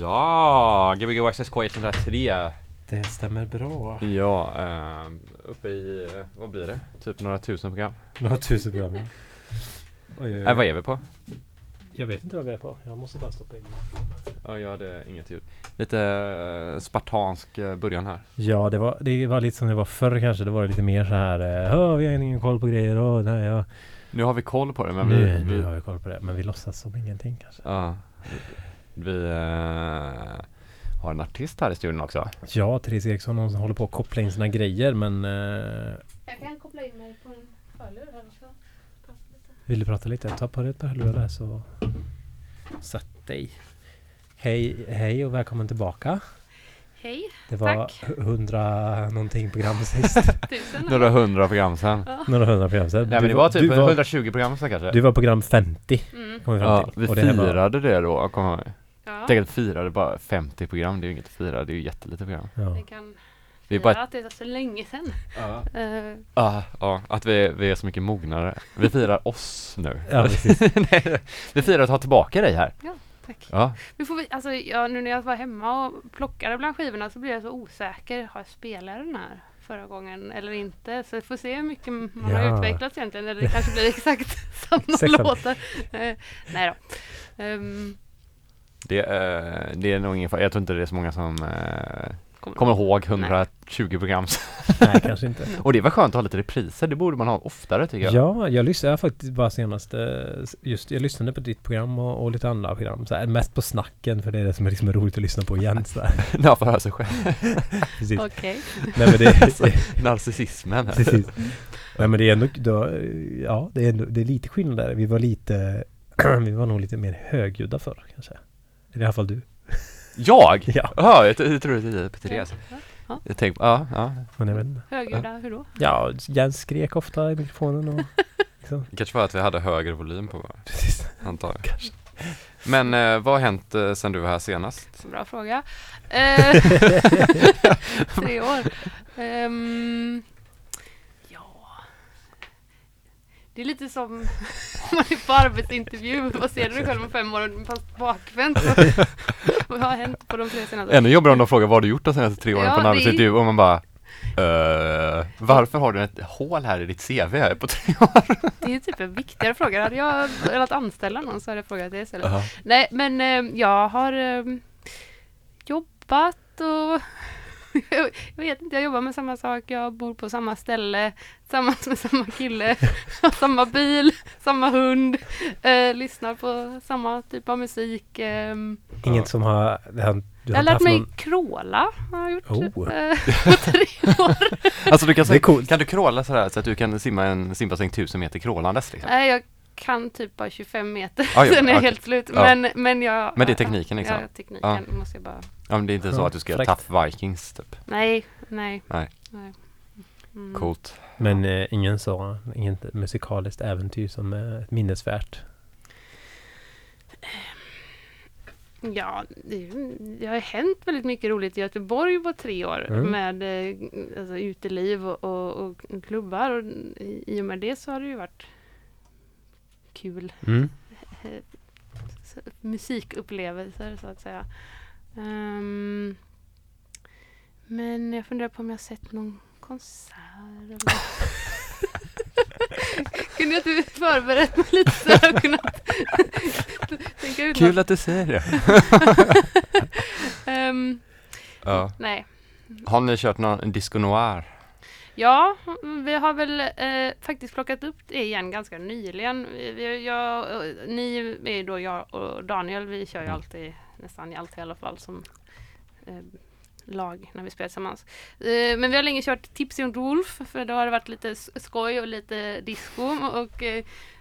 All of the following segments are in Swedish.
Ja, gbgwxsk133. Det stämmer bra. Ja, uppe i, vad blir det? Typ några tusen program. Några tusen program, ja. Oj. Vad är vi på? Jag vet inte vad vi är på. Jag måste bara stoppa in. Ja, jag hade inget ljud. Lite spartansk början här. Ja, det var lite som det var förr kanske. Det var lite mer så här, vi har ingen koll på grejer. Nej, ja. Nu har vi koll på det. Men nu har vi koll på det, men vi låtsas som ingenting kanske. Ja, vi har en artist här i studion också. Ja, Therése Eriksson, hon håller på att koppla in sina grejer, men... Jag kan koppla in mig på en hörlur här också. Vill du prata lite? Jag tar på dig ett par hörlurar där så... Satt dig. Hej och välkommen tillbaka. Hej, det var tack. 100 någonting program sist. Några 100 program sen. Några 100 program sen. Nej, men det var typ 120 program sen kanske. Du var program 50. Mm. Ja, vi och firade det då, kommer jag ihåg. Ja. Tänk att fira, det är bara 50 program, det är ju inget att fira, det är ju jättelite program. Ja. Vi kan fira bara... att det är så länge sedan. Ja, att vi är så mycket mognare. Vi firar oss nu. Ja, precis. Nej, vi firar att ha tillbaka dig här. Ja, tack. Ja. Nu får vi, alltså, nu när jag var hemma och plockade bland skivorna så blev jag så osäker. Har jag spelat den här förra gången eller inte? Så vi får se hur mycket man har utvecklats egentligen. Eller det kanske blir exakt samma låtar. Nej då. Det är nog ingen fara. Jag tror inte det är så många som kommer ihåg 120 program. Nej, kanske inte. Och det var skönt att ha lite repriser. Det borde man ha oftare, tycker jag. Ja, jag lyssnade faktiskt bara senast. Jag lyssnade på ditt program och lite andra program. Så här, mest på snacken, för det är det som är liksom roligt att lyssna på igen. Så ja, för att höra sig själv. Precis. Okej. Nej, men det är narcissismen här. Precis. Nej, men det är ändå... det är lite skillnad där. Vi var nog lite mer högljudda förr, kanske. I alla fall du. Jag? Ja. Jag tror det är Petri. Ja. Jag tänkte, högljudda, hur då? Ja, Jens skrek ofta i mikrofonen. Och, liksom. Kanske var att vi hade högre volym på varandra. Precis. Antagligen. Kanske. Men vad har hänt sen du var här senast? Bra fråga. 3 år. Det är lite som om man är på arbetsintervju. Vad ser du själv om 5 år? Fast bakvänt. Vad har hänt på de 3 senaste? Ännu jobbar om de frågar vad har du gjort de senaste 3 åren på en arbetsintervju. Och man bara, varför har du ett hål här i ditt CV här på 3 år? Det är typ en viktigare fråga. Hade jag velat anställa någon så hade jag frågat det istället. Nej, men jag har jobbat och... Jag vet inte, jag jobbar med samma sak, jag bor på samma ställe, tillsammans med samma kille, samma bil, samma hund, lyssnar på samma typ av musik. Inget som har... Jag har lärt mig kråla, har jag gjort på 3 år. Alltså du kan du kråla sådär så att du kan simma en simbassäng 1000 meter krålandes? Liksom? Nej, jag kan typ bara 25 meter, sen är jag helt slut. Ja. Men det är tekniken liksom? Ja, tekniken måste jag bara... Ja, men det är inte så att du ska göra Tough Vikings typ. Nej. Mm. Coolt. Men inget musikaliskt äventyr som är minnesvärt. Ja, det har hänt väldigt mycket roligt i Göteborg på 3 år med uteliv och klubbar, och i och med det så har det ju varit kul musikupplevelser så att säga. Men jag funderar på om jag har sett någon konsert eller... Kunde jag inte förberett mig lite så jag kunnat tänka ut. Kul att du säger det. Nej. Har ni kört någon disco noir? Ja, vi har väl faktiskt plockat upp det igen ganska nyligen. Ni är då jag och Daniel, vi kör ju alltid, nästan i allt i alla fall, som lag när vi spelar tillsammans. Men vi har länge kört Tipsy och Wolf, för då har det varit lite skoj och lite disco, och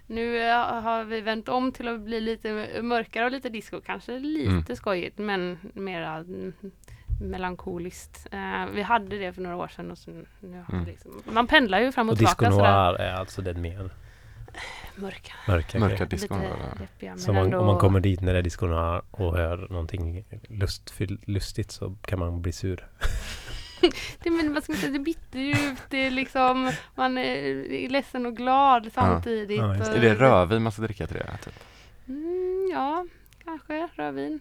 nu har vi vänt om till att bli lite mörkare och lite disco, kanske lite skojigt men mera melankoliskt. Vi hade det för några år sedan och sen, nu har vi liksom, man pendlar ju fram och tillbaka. Och disco noir är alltså det mer mörka diskon, som man, ändå... Om man kommer dit när det är diskorna och hör någonting lustigt så kan man bli sur. Det bitter djupt, det är liksom, man är ledsen och glad samtidigt. Är det rödvin man ska dricka till det? Typ? Ja, kanske rödvin.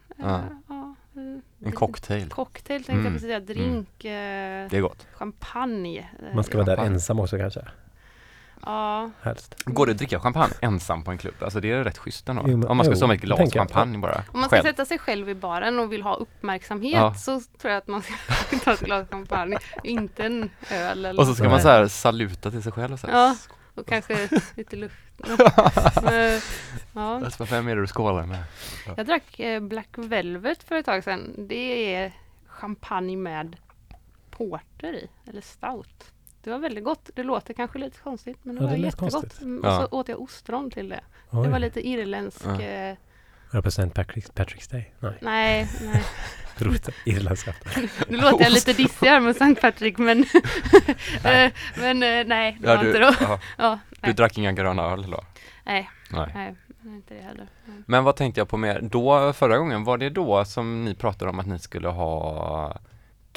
En cocktail. Cocktail tänkte jag precis säga. Drink. Det är gott. Champagne. Man ska vara där ensam också kanske. Ja. Helst. Går det att dricka champagne ensam på en klubb? Alltså det är rätt schysst ändå. Om man ska stå med ett glas champagne bara. Om man ska sätta sig själv i baren och vill ha uppmärksamhet så tror jag att man ska ta ett glas champagne. Inte en öl. Eller och så ska man så här saluta till sig själv. Och så här. Ja. Och kanske lite luft. Men, ja. Vem är det du skålar med? Ja. Jag drack Black Velvet för ett tag sedan. Det är champagne med porter i. Eller stout. Det var väldigt gott. Det låter kanske lite konstigt. Men det var jättegott. Och så åt jag ostron till det. Oj. Det var lite irländsk... Represent Patrick's Day? Nej. Nu låter jag lite dissigare med Sankt Patrick, men nej, det var inte då. Ja, du drack inga gröna öl då? Nej, inte det heller. Nej. Men vad tänkte jag på mer? Då, förra gången, var det då som ni pratade om att ni skulle ha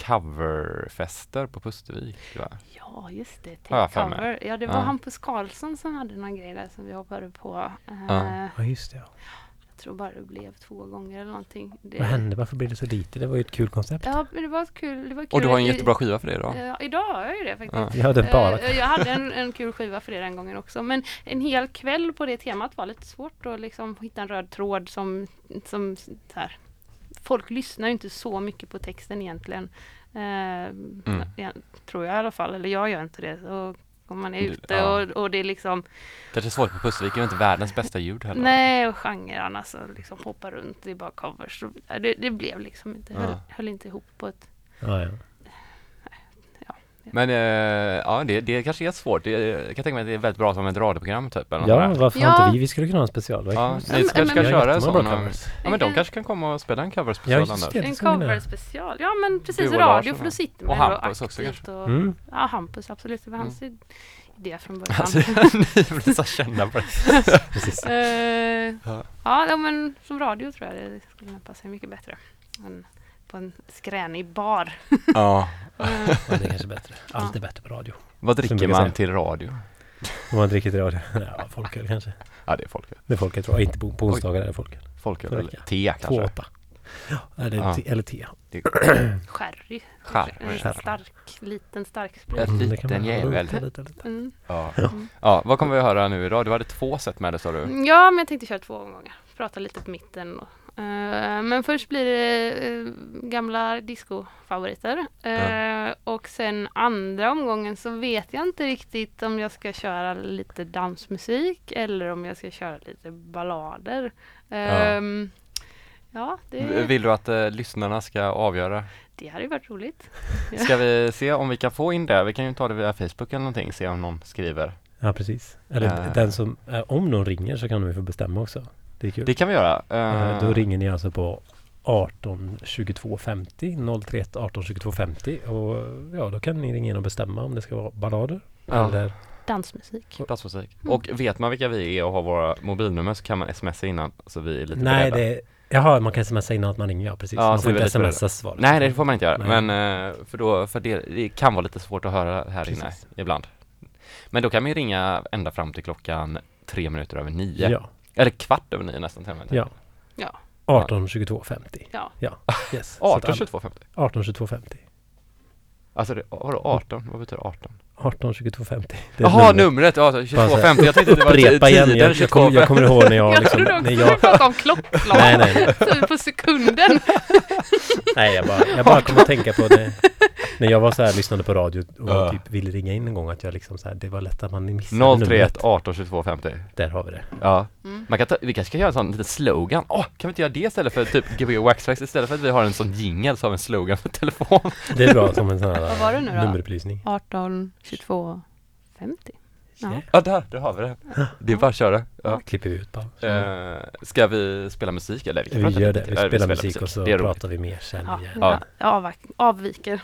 coverfester på Pustervik, va? Ja, just det. Cover. Ja, det var Hampus Karlsson som hade någon grej där som vi hoppade på. Ja, just det. Jag tror bara det blev 2 gånger eller någonting. Vad hände? Varför blev det så lite? Det var ju ett kul koncept. Ja, men det var kul. Och du har en jättebra skiva för det idag? Ja, idag har jag ju det faktiskt. Jag hade en kul skiva för det den gången också. Men en hel kväll på det temat var lite svårt att liksom hitta en röd tråd som så här. Folk lyssnar ju inte så mycket på texten egentligen. Tror jag i alla fall. Eller jag gör inte det. Så om man är ute och det är liksom... Det är svårt på Pustervik, är inte världens bästa ljud heller. Nej, och genrerna så liksom hoppar runt, det är bara covers. Det blev liksom inte, höll inte ihop på ett... Men det kanske är svårt. Jag kan tänka mig att det är väldigt bra som ett radioprogram typ. Eller varför inte vi? Vi skulle kunna ha en special. Ni ska köra sådana. Ja, men de kanske kan komma och spela en coverspecial. En coverspecial. Ja, men precis. Radio, för då sitter man och Hampus också kanske. Ja, Hampus, absolut. Det var hans idé från början. Alltså, ni vill så känna på det. Precis. Ja, men som radio tror jag det skulle passa mycket bättre. På en skränig bar. Ja, det är kanske bättre. Allt är bättre på radio. Vad dricker man till radio? Om man dricker till radio? Ja, folköl kanske. Ja, det är folköl. Det är folköl, tror jag. Inte på onsdagar är det folköl. Folköl eller te kanske. Kåta. Eller te. Sherry. En stark sprit. En liten jävel. Ja, vad kommer vi att höra nu idag? Du hade 2 set med det, sa du. Ja, men jag tänkte köra 2 gånger. Prata lite på mitten och men först blir det gamla disco-favoriter. Och sen andra omgången så vet jag inte riktigt om jag ska köra lite dansmusik eller om jag ska köra lite ballader. Vill du att lyssnarna ska avgöra? Det hade ju varit roligt. Ska vi se om vi kan få in det? Vi kan ju ta det via Facebook eller någonting, se om någon skriver. Ja, precis. Eller den som, om någon ringer så kan vi få bestämma också. Det kan vi göra. Då ringer ni alltså på 18 22 50 031 18 22 50, och då kan ni ringa in och bestämma om det ska vara ballader eller dansmusik. Och vet man vilka vi är och har våra mobilnummer så kan man smsa innan, så vi är lite beredda. Man kan smsa innan att man ringer, precis. Man får inte smsa svaret. Nej, det får man inte göra. Nej. Men för det kan vara lite svårt att höra här inne ibland. Men då kan man ju ringa ända fram till klockan 9:03. Ja. Eller 9:15 nästan. Ja. 18:22:50. Ja. Yes. 18:22:50. 18:22:50. Alltså vadå 18? Vad betyder 18? 18:22:50. Jaha, numret. 22:50. Jag tänkte att det var tiden. Jag kommer ihåg när jag... Jag pratade om klockslag. Nej. På sekunden. Nej, jag bara kom att tänka på det. När jag var så här, lyssnade på radio och typ ville ringa in en gång, att jag liksom så här, det var lätt att man missade 031 18 22 50. Där har vi det. Ja. Man kan vi kanske ska göra en sån liten slogan. Kan vi inte göra det istället för typ gbg wax trax, istället för att vi har en sån jingle så har vi en slogan för telefon. Det är bra som en sån här. Vad var det nu då? Nummerupplysning. 18 22 50. Ja. Där har vi det. Det är bara att köra. Ja. Klipper vi ut bara. Ska vi spela musik eller? Vi gör det. Vi spelar musik och så pratar vi mer sen. Avviker. Avviker.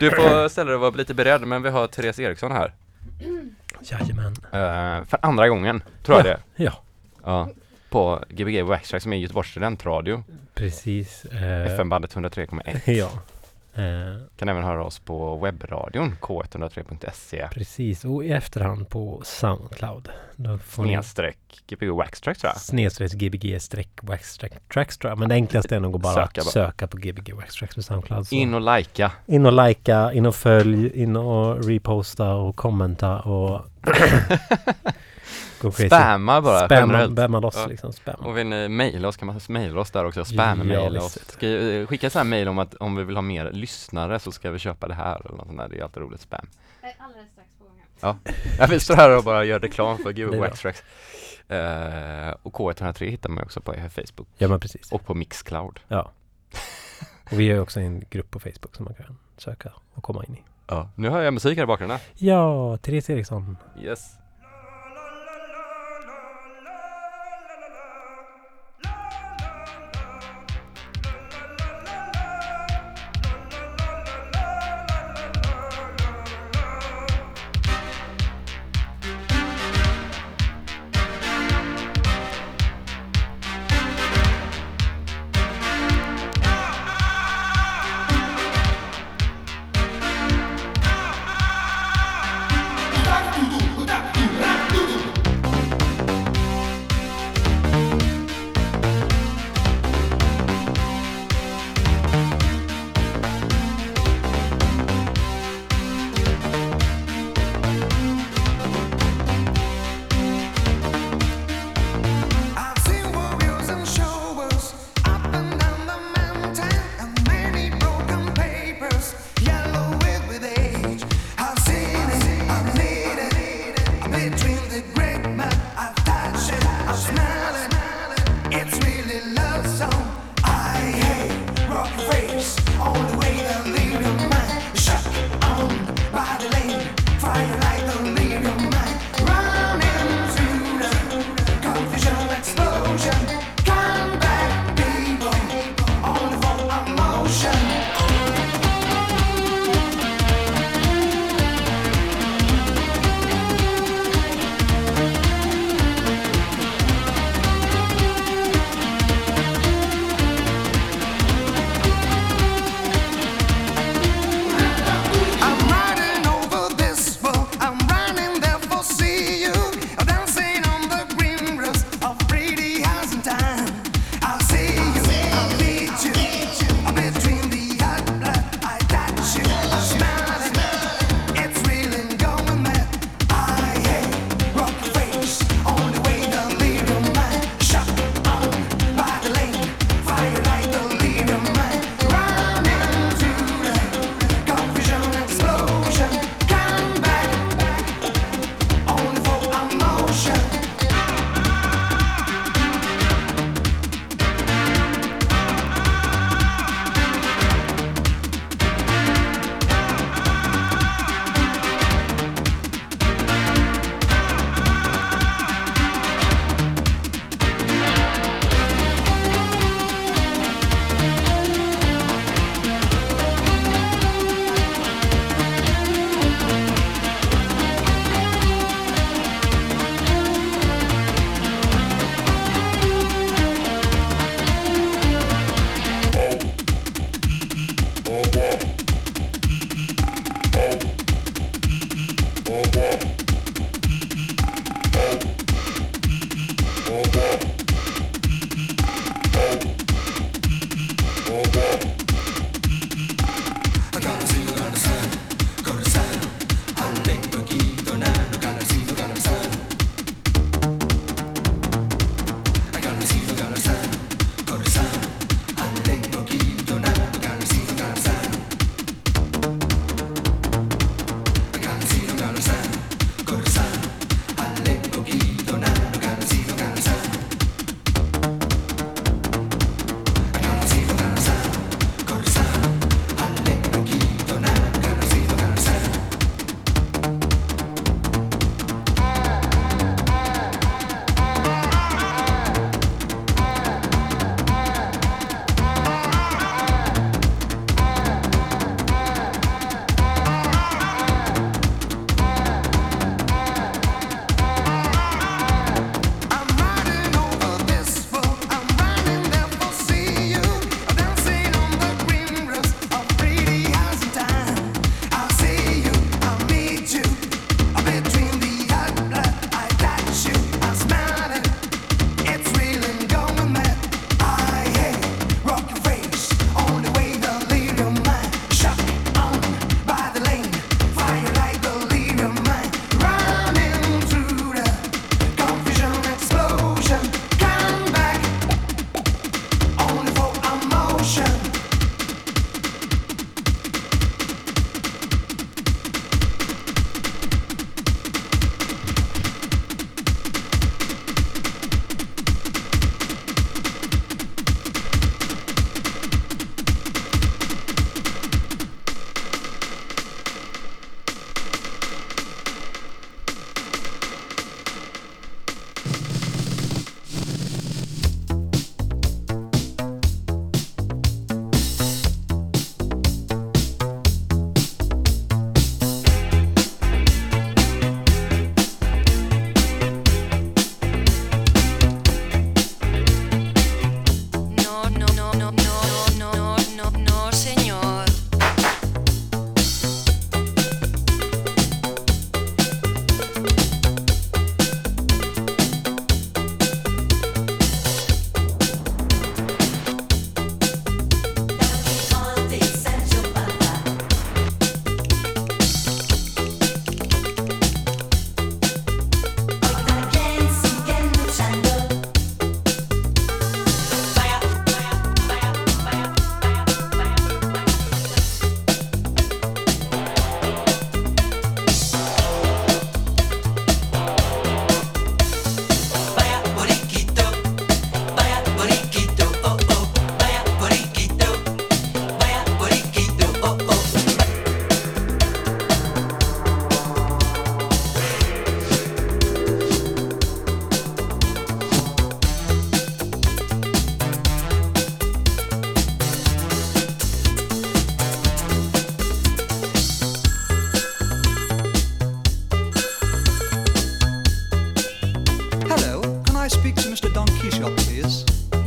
Du får ställa dig och vara lite beredd, men vi har Therése Eriksson här. Jajamän. För andra gången, tror jag det. Ja. På GBG Wax Trax, som är Göteborgs studentradio. Precis. FM-bandet 103,1. Ja. Kan även höra oss på webbradion k103.se. Precis, och i efterhand på Soundcloud. /gbgwxsk133 tror jag. /gbg-wax trax tror jag. Men det enklaste är nog bara att söka på gbg wax trax på Soundcloud. Så. In och likea, in och följ, in och reposta och kommenta och spamma bara. Spamma oss liksom. Spamma. Och vill ni mejla oss, kan man mejla oss där också. Mejla oss. Skicka så här mejl om att om vi vill ha mer lyssnare så ska vi köpa det här eller något sånt där. Det är alltid roligt spam. Alldeles strax på gången. Ja. Jag vill stå här och bara göra reklam för GBG Wax Trax. Och K103 hittar man också på Facebook. Ja, men precis. Och på Mixcloud. Ja. Och vi har också en grupp på Facebook som man kan söka och komma in i. Ja. Nu har jag musik här i bakgrunden. Ja, Therése Eriksson. Yes.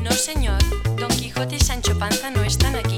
No señor, Don Quijote y Sancho Panza no están aquí.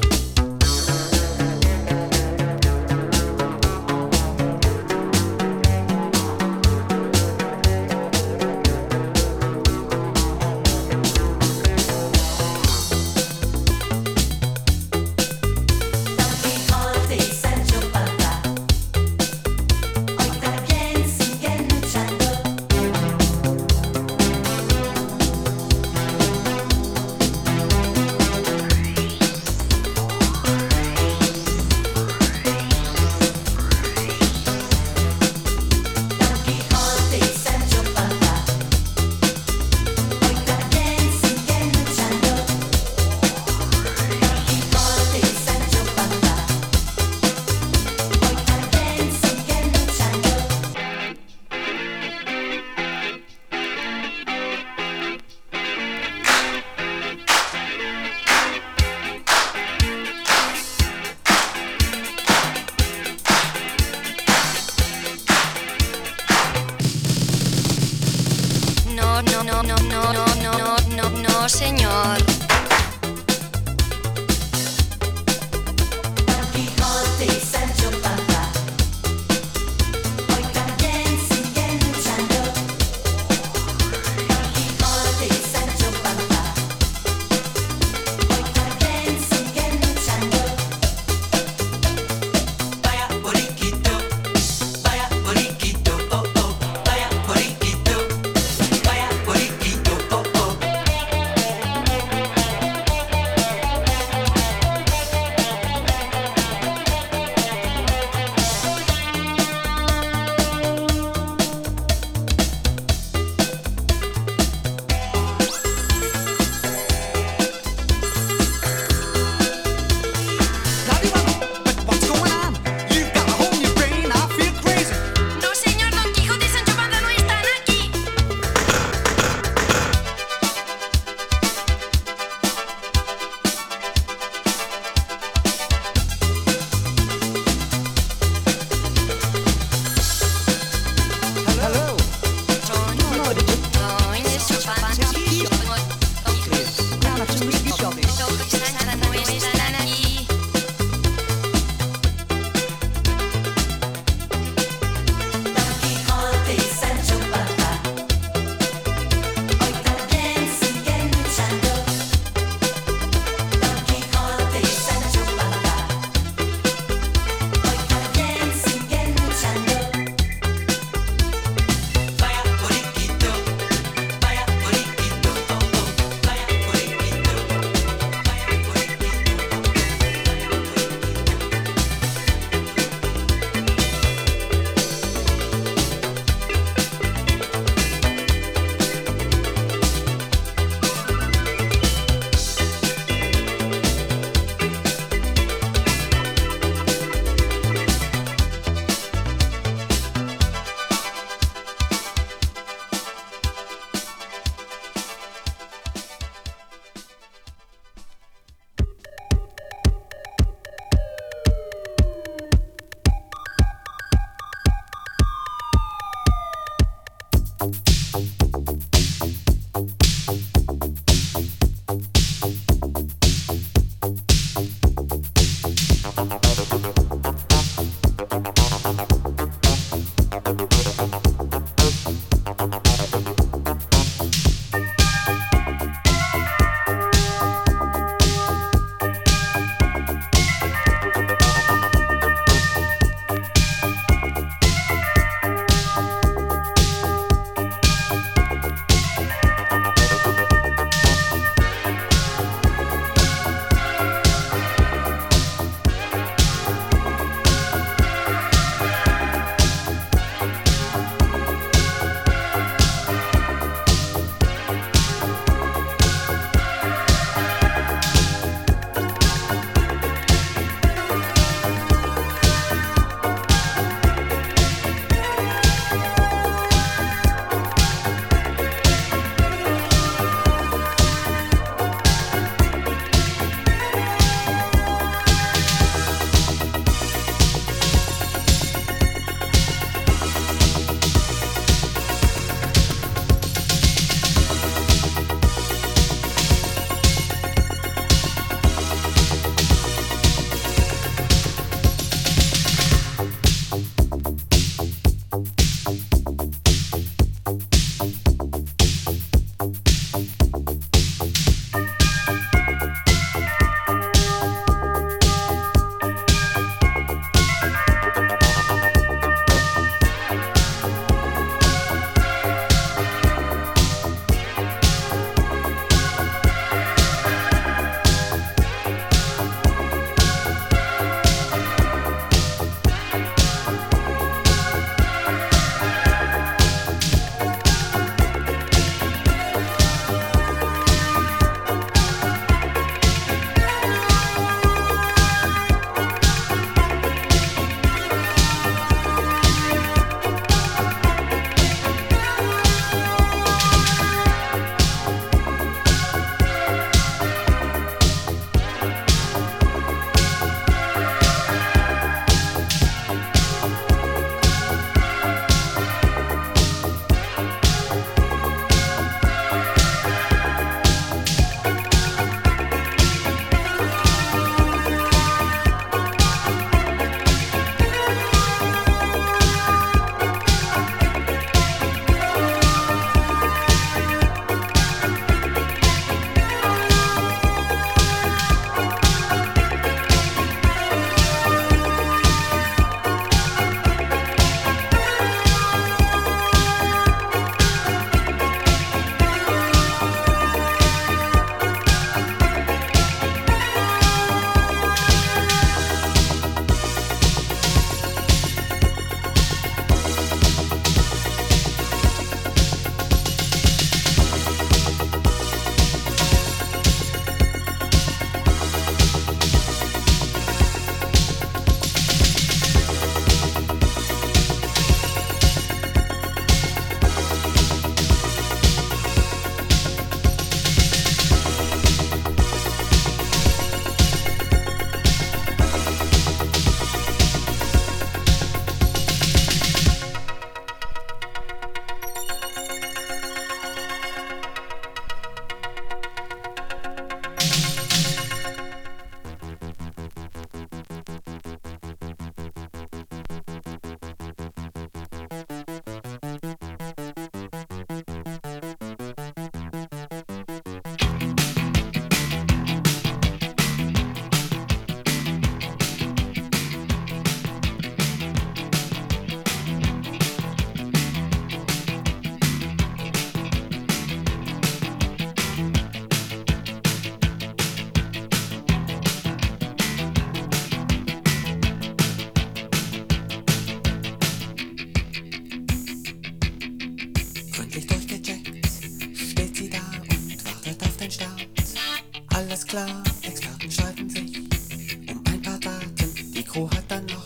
Mixcloud-Experten streiten sich um ein paar Daten. Die Crew hat dann noch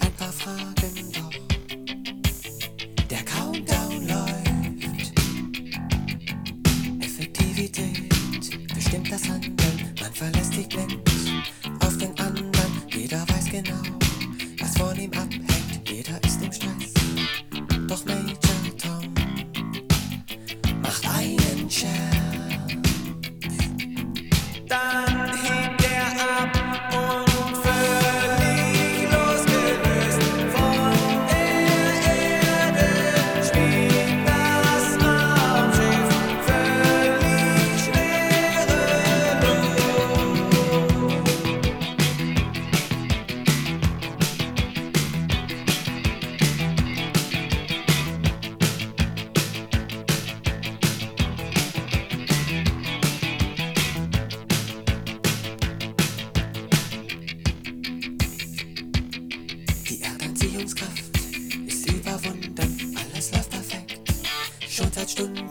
ein paar Fragen, doch der Countdown läuft. Effektivität bestimmt das Handeln. Man verlässt sich blind auf den anderen. Jeder weiß genau, was von ihm abhängt. Jeder ist im Stress, doch Major Tom macht einen Scherz. We're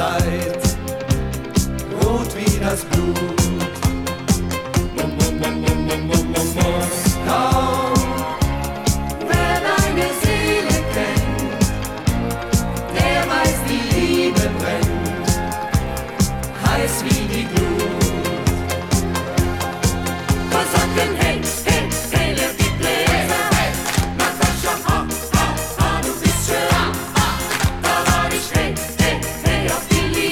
Zeit rot wie das Blut. Hey, hey, auf die Liebe.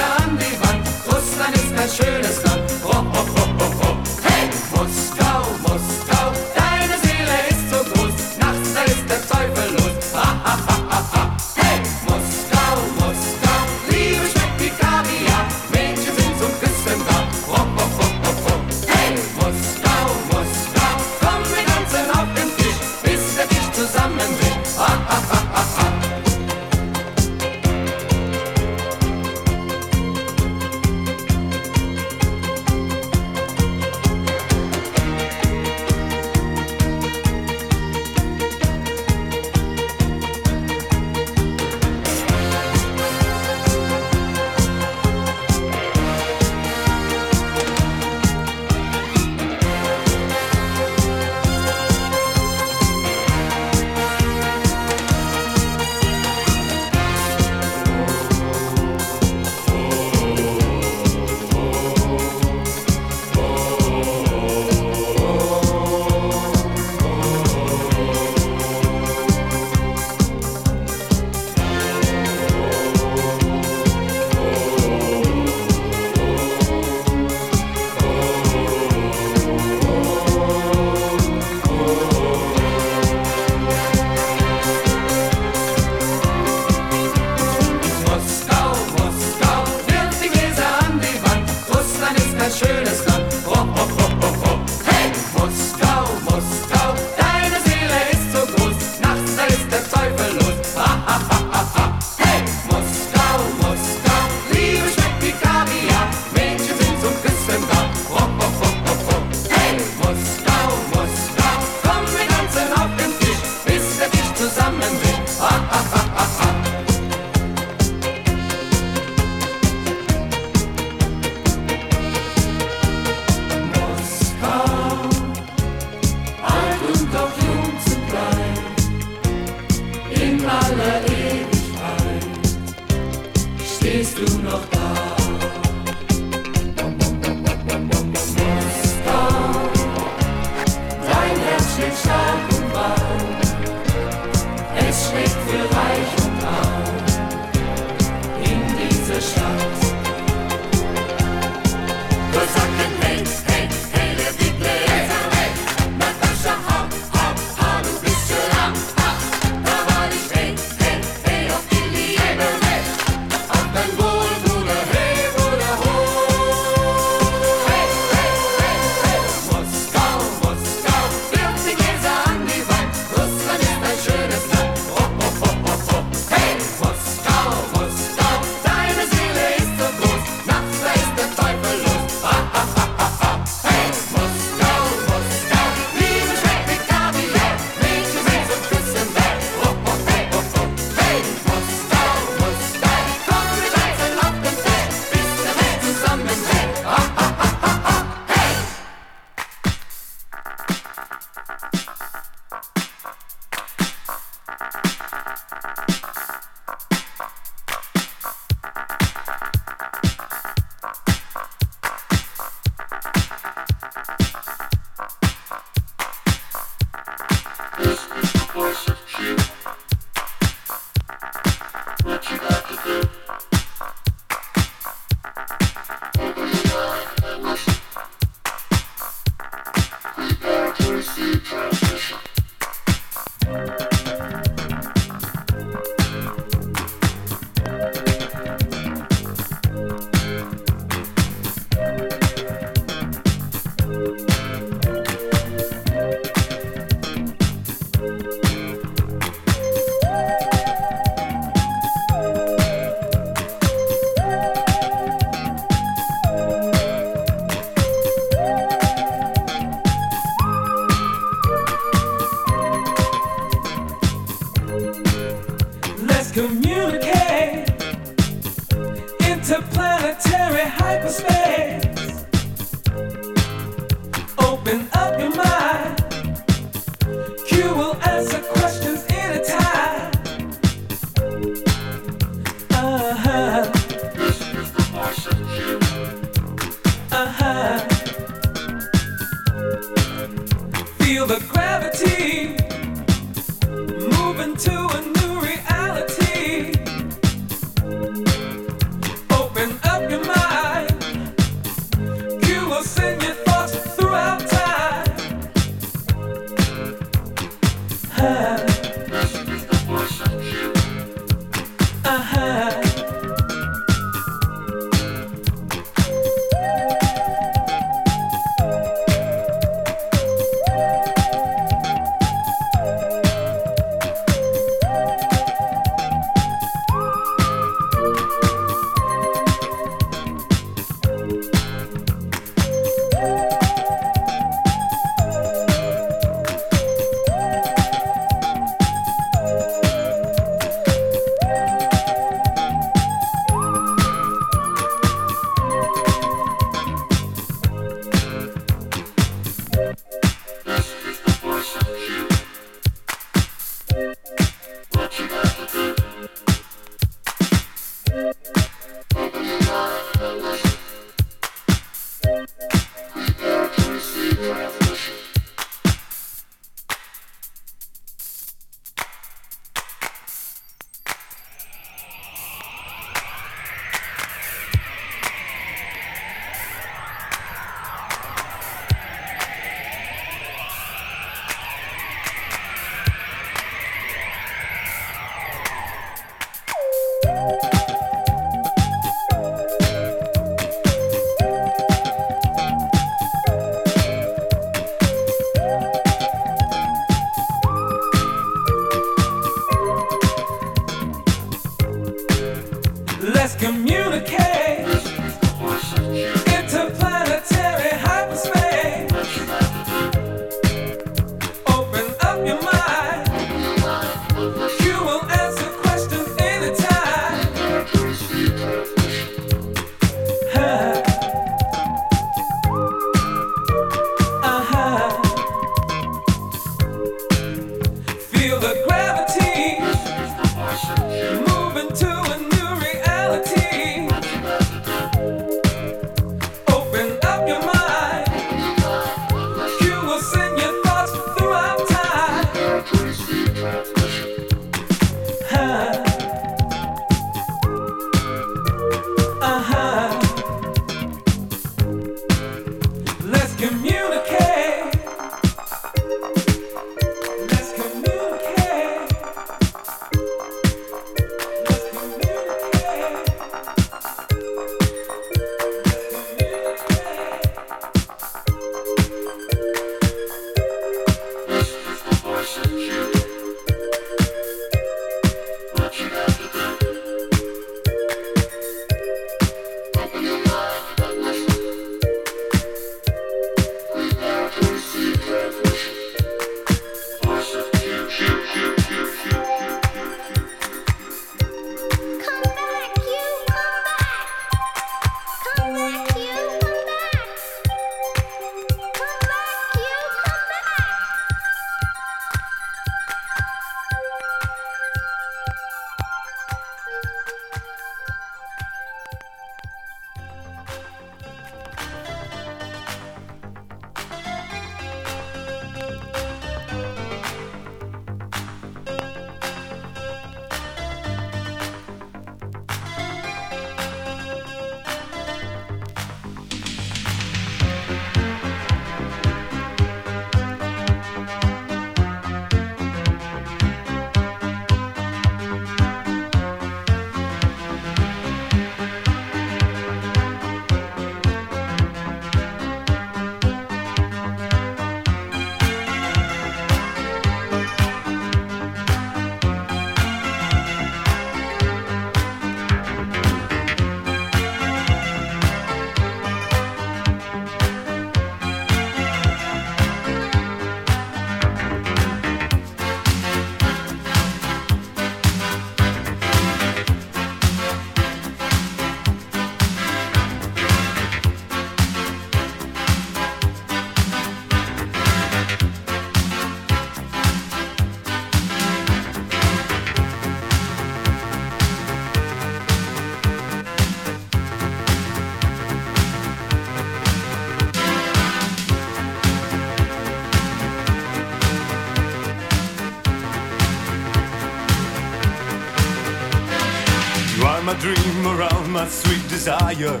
Dream around my sweet desire.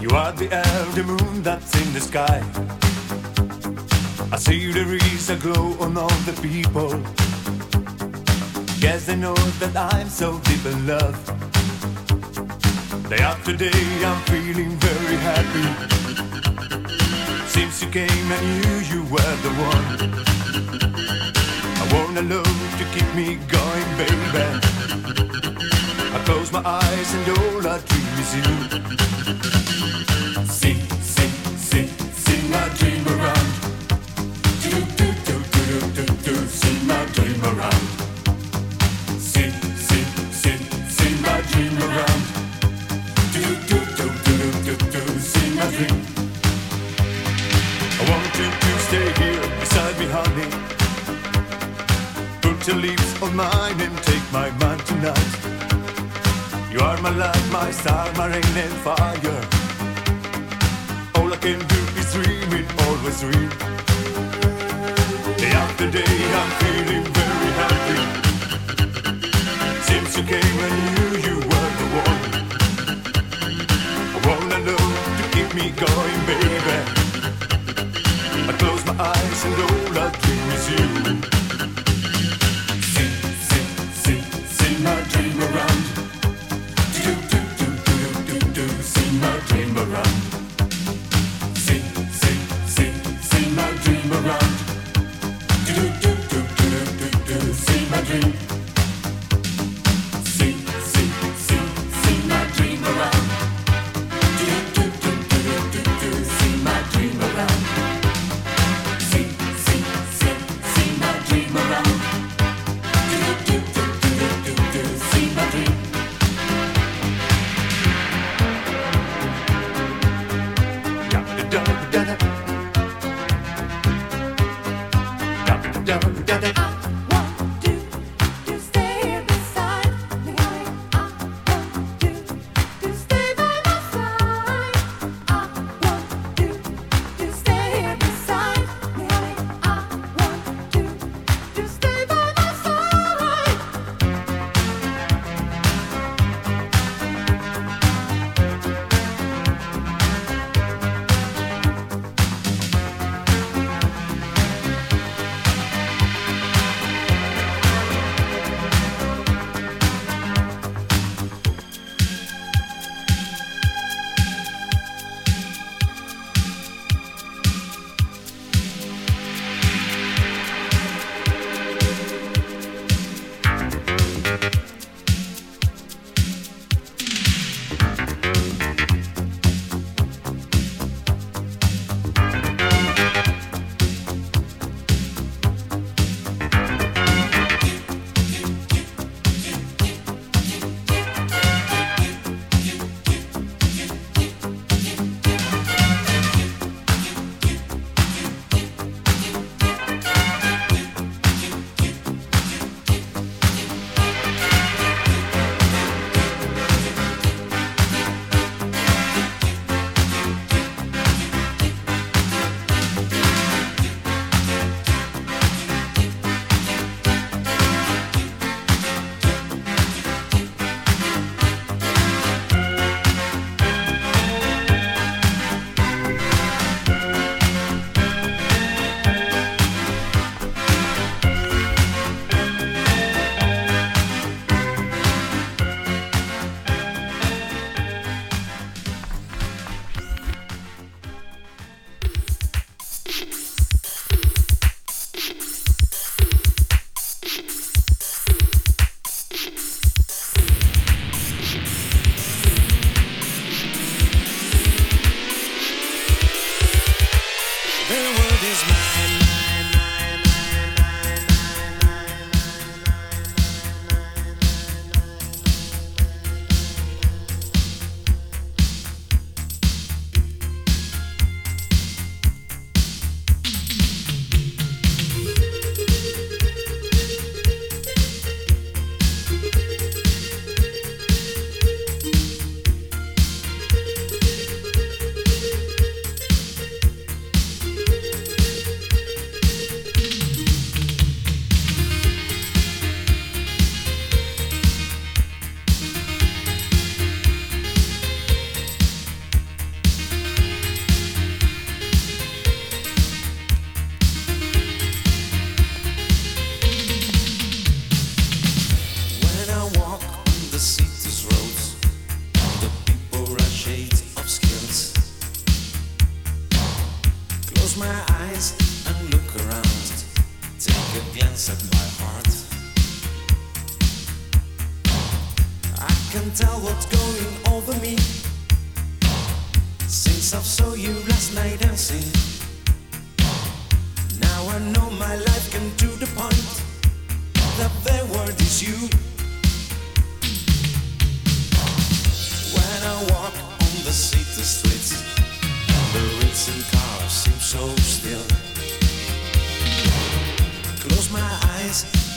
You are the air, the moon that's in the sky. I see there is a glow on all the people. Yes, they know that I'm so deep in love. Day after day I'm feeling very happy. Since you came I knew you were the one. I want a love to keep me going, baby. Close my eyes and all I dream is you. Sing, sing, sing, sing my dream around. Do, do, do, do, do, do, sing my dream around. Sing, sing, sing, sing my dream around. Do, do, do, do, do, do, sing my dream. I want you to stay here beside me, honey. Put your lips on mine and take my mind tonight. You are my light, my star, my rain and fire. All I can do is dream it, always dream. Day after day I'm feeling very happy. Since you came I knew you were the one. I wanna know to keep me going, baby. I close my eyes and all I dream is you. Sing, sing, sing, sing my dream around. My dream around. Sing, sing, sing, sing my dream around. Do do do do do do do. Sing my dream. Sing, sing, sing, sing my dream around. Do do do do do do. Sing my dream around. Sing, sing, sing, sing my dream around. Do do do do do do. Sing my dream.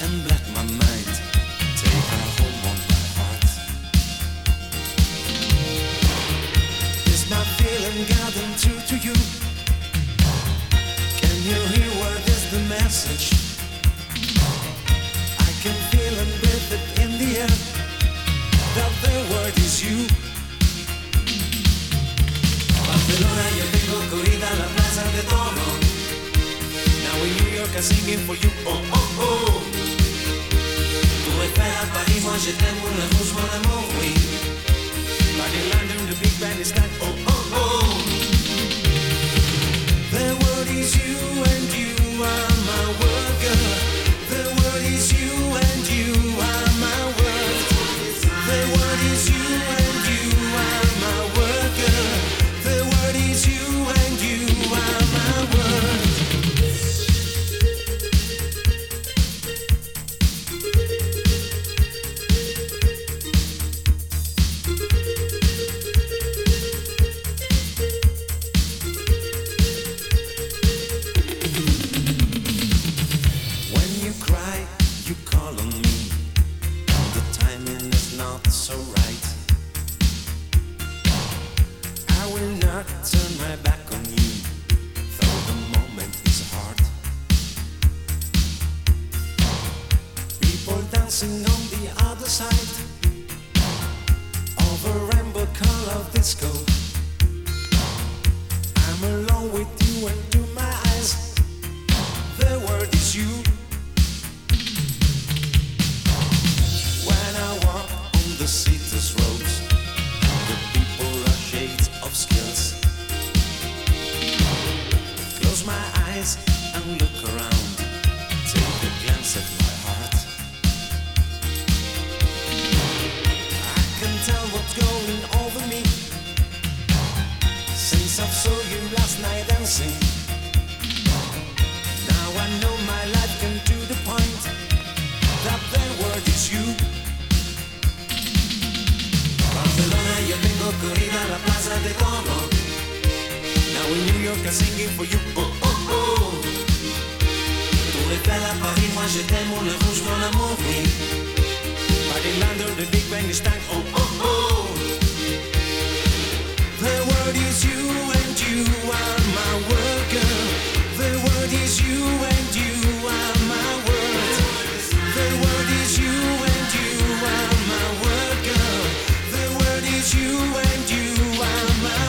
And let my mind take her home on my heart. touch. I can feel and breathe it in the air. That the word is you. Barcelona, yo tengo corrida la plaza de Toro. Now in New York I'm singing for you. Oh oh oh. Tu espera Paris, moi je t'aime, mon amour, mon amour, oui. But in London the big band is like oh oh oh. The world is you and you are my world, girl. The world is you and you are my world. The world is you and you are my world, girl. The world is you and you are my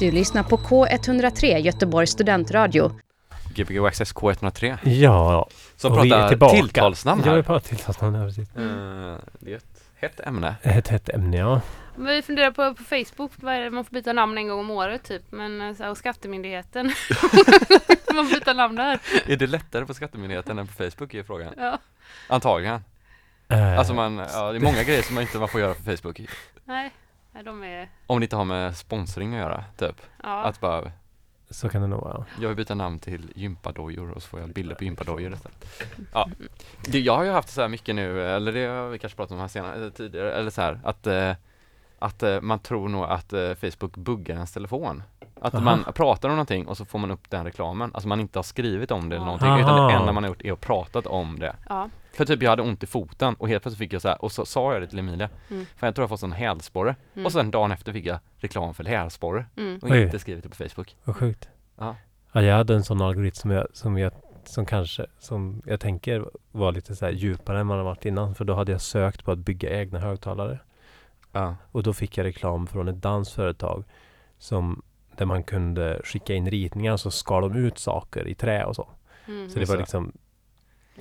Du lyssnar på K103, Göteborgs studentradio. gbgwxsk133. Ja, som pratar tilltalsnamn här. Jag pratar tilltalsnamn här, precis. Det är ett hett ämne. Ett hett ämne, ja. Men vi funderar på Facebook, man får byta namn en gång om året typ, men så, och skattemyndigheten. Man byter namn där. Är det lättare på skattemyndigheten än på Facebook är frågan? Ja. Antagligen. Alltså det är många grejer som man inte får göra på Facebook. Nej. Om det inte har med sponsring att göra, typ. Ja. Att bara... Så kan det nog vara. Jag vill byta namn till gympadojor och så får jag bilder på gympadojor istället. Ja. Jag har ju haft så här mycket nu, eller det har vi kanske pratat om här senare, tidigare, eller så här, att man tror nog att Facebook buggar ens telefon. Att man pratar om någonting och så får man upp den reklamen. Alltså man inte har skrivit om det eller någonting, utan det enda man har gjort är att pratat om det. Ja. För typ jag hade ont i foten och helt plötsligt fick jag så här, och så sa jag det till Emilia. För jag tror jag fått sån hälsporre. Och sen dagen efter fick jag reklam för hälsporre. Och inte skrivit det på Facebook. Vad sjukt. Ja. Ja, jag hade en sån algoritm som jag tänker var lite så här djupare än man har varit innan. För då hade jag sökt på att bygga egna högtalare. Ja. Och då fick jag reklam från ett dansföretag där man kunde skicka in ritningar och så skar de ut saker i trä och så. Så det var liksom...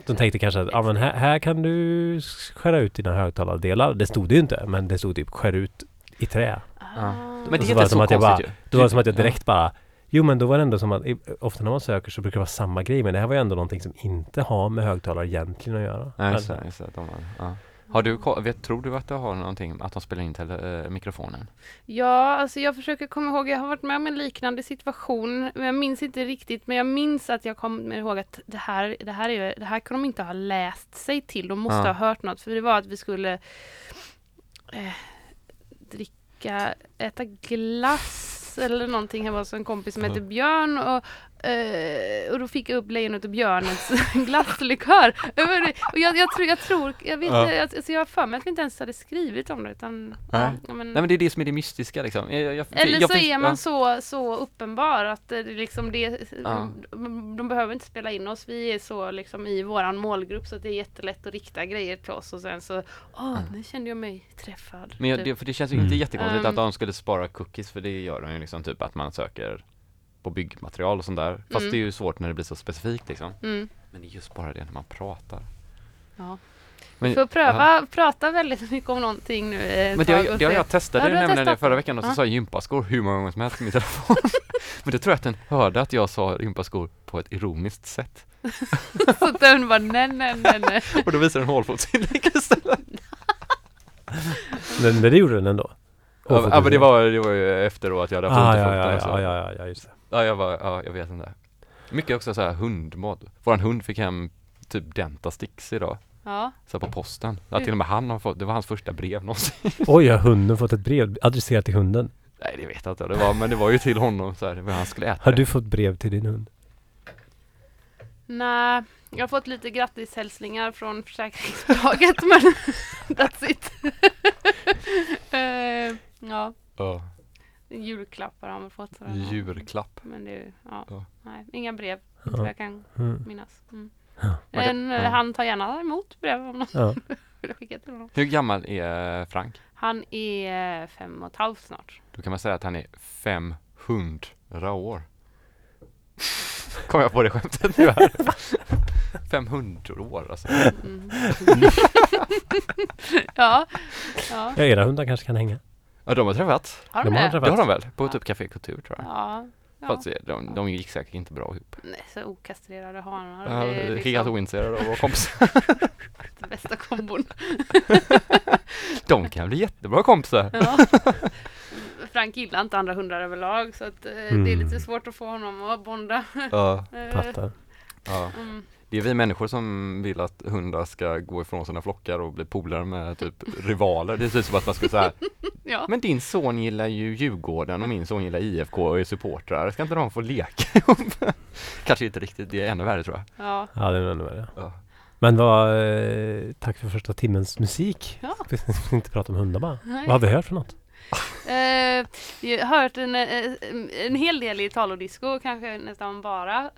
De tänkte kanske att men här kan du skära ut dina högtalardelar. Det stod det ju inte, men det stod typ skär ut i trä. Men det är inte så konstigt ju. Då var det som att jag direkt bara... Jo, men då var det ändå som att ofta när man söker så brukar det vara samma grej. Men det här var ju ändå någonting som inte har med högtalare egentligen att göra. Nej, just det. Tror du att du har någonting att de spelar in till mikrofonen? Ja, alltså jag försöker komma ihåg, jag har varit med om en liknande situation, men jag minns inte riktigt, men jag minns att jag kommer ihåg att det här kan de inte ha läst sig till, de måste ha hört något, för det var att vi skulle äta glass eller någonting, här var så en kompis som heter Björn och då fick jag upp lejonet och björnens glasslikör. Och jag har för mig att vi inte ens hade skrivit om det. Utan, Nej, men det är det som är det mystiska. Liksom. Eller så är man så uppenbar att liksom de behöver inte spela in oss. Vi är så liksom, i våran målgrupp, så att det är jättelätt att rikta grejer till oss. Och sen så, nu kände jag mig träffad. Men det känns ju inte jättekonstigt att de skulle spara cookies, för det gör de ju liksom, typ att man söker... på byggmaterial och sånt där. Fast det är ju svårt när det blir så specifikt liksom. Men det är just bara det när man pratar. Ja. Men, för prata väldigt mycket om någonting nu. Men jag testade det förra veckan och så sa jag gympaskor hur många gånger som helst i min telefon. Men det tror jag att den hörde att jag sa gympaskor på ett ironiskt sätt. Så den var nej. Och då visade den hålfotsinlägg istället. Men det gjorde den ändå. Ja, men det var ju efter att jag hade haft foten. Ja, just det. Ja, jag vet inte. Mycket också så här hundmått. Våran hund fick hem typ dentastix idag. Ja. Så på posten. Ja, till och med han har fått, det var hans första brev någonsin. Oj, har hunden fått ett brev adresserat till hunden? Nej, det vet jag inte. Men det var ju till honom så här, vad han skulle äta. Har du fått brev till din hund? Nej, jag har fått lite grattishälsningar från försäkringsbolaget, men that's it. Julklappar har man fått sådär. Julklapp. Men det är nej, inga brev som jag kan minnas. Han tar gärna emot brev om någon vill skicka till honom. Hur gammal är Frank? Han är 5,5 snart. Då kan man säga att han är 500 år. Kommer jag på det skämtet nu här? 500 år alltså. Ja. Era hundar kanske kan hänga. Ja, de har träffat. Det har de väl? På typ Café Kultur tror jag. Ja. Fast de gick säkert inte bra ihop. Nej, så okastrerade hanar. Liksom... Helt ointresserade av våra kompisar. Den bästa kombon. De kan bli jättebra kompisar. Ja. Frank gillar inte andra hundar överlag, så att, det är lite svårt att få honom att bonda. Ja, fattar. Ja. Det är vi människor som vill att hundar ska gå ifrån sina flockar och bli polare med typ rivaler. Det ser ut som att man skulle säga men din son gillar ju Djurgården och min son gillar IFK och är supportrar. Ska inte de få leka ihop? Kanske inte riktigt, det är ännu värre tror jag. Ja, det är ännu värre. Ja. Men tack för första timmens musik. Vi ska inte prata om hundar bara. Nej. Vad har vi hört för något? Jag har hört en hel del i talodisco, kanske nästan bara.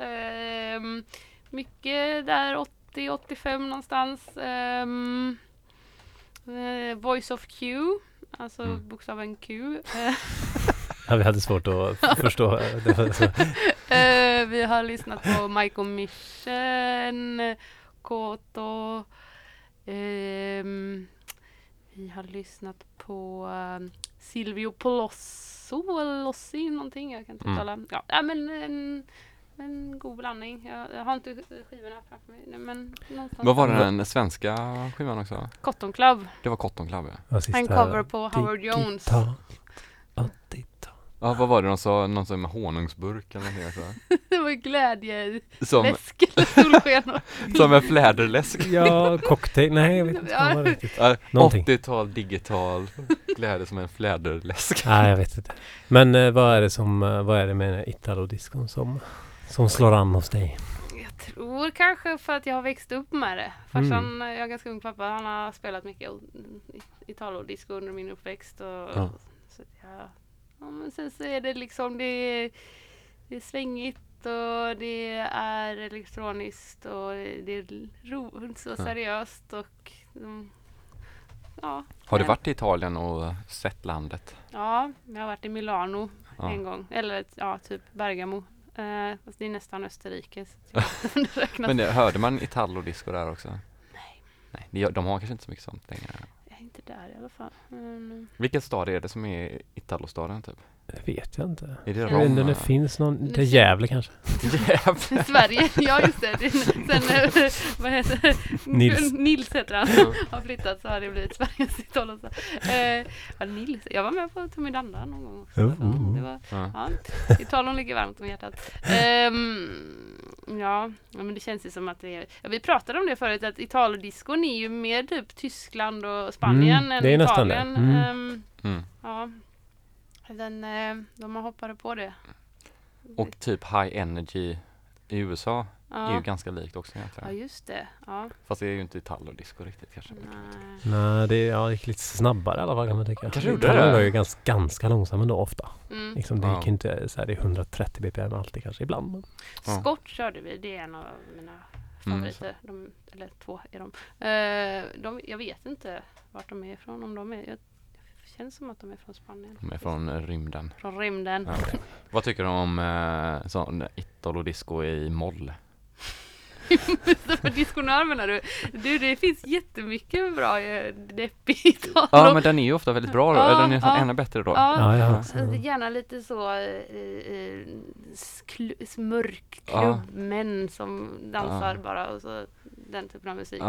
Mycket där 80-85 någonstans. Voice of Q, alltså bokstaven Q. Ja, vi hade svårt att förstå. Vi har lyssnat på Michael Commission, Koto. Vi har lyssnat på Silvio Polosso eller Lossi någonting, jag kan inte uttala. Ja, men en god blandning. Jag har inte skivorna framför mig, men någonstans. Vad var den svenska skivan också? Cotton Club. Det var Cotton Club, ja. En cover på Howard Jones. Ja, vad var det? Någon som med honungsburk eller något så. Det var glädje. Läsk eller solskenor. Som en fläderläsk. Ja, cocktail. Nej, jag vet inte vad det riktigt. 80-tal, digital. Glädje som en fläderläsk. Nej, jag vet inte. Men vad är det med Italo-diskon som slår an hos dig? Jag tror kanske för att jag har växt upp med det. Farsan, jag är ganska ung pappa, han har spelat mycket Italo-disco under min uppväxt. Så jag... Ja, men sen så är det liksom det är svängigt och det är elektroniskt och det är så seriöst och ja. Har du varit i Italien och sett landet? Ja, jag har varit i Milano en gång, eller typ Bergamo. Fast det är nästan Österrike. Men hörde man Italo-disco där också? Nej. De har kanske inte så mycket sånt längre. Inte där i alla fall. Vilken stad är det som är Italostaden typ? Det vet jag inte. Är det Roma? Det finns någon... Det är Gävle kanske. Gävle? Sverige, ja just det. Sen, vad heter Nils heter han. Har flyttat så har det blivit Sveriges Italostad. Nils, jag var med på Tummi Danda någon gång också. Italien ligger varmt om hjärtat. Men det känns ju som att det är... Ja, vi pratade om det förut, att Italo-diskon är ju mer typ Tyskland och Spanien än det är Italien. Nästan det. Ja. De hoppade på det. Och typ high energy i USA är ju ganska likt också. Ja, just det. Ja. Fast det är ju inte Italo-disco riktigt kanske. Nej, det gick lite snabbare i alla fall kan man tycka. Italo är ju ganska långsam ändå ofta. Liksom, det gick inte så här i 130 bpm alltid kanske ibland. Skott körde vi, det är en av mina favoriter. Eller två är de. Jag vet inte vart de är ifrån, om de är... Känns som att de är från Spanien. De är från rymden. Från rymden. Ja, okay. Vad tycker du om sån Italo-disco i moll? Diskonör menar du? Du, det finns jättemycket bra deppig Italo. Ja, men den är ju ofta väldigt bra. Eller den är ännu bättre då. Ja. Gärna lite så mörk klubbmän som dansar bara och så. Den typen av musik.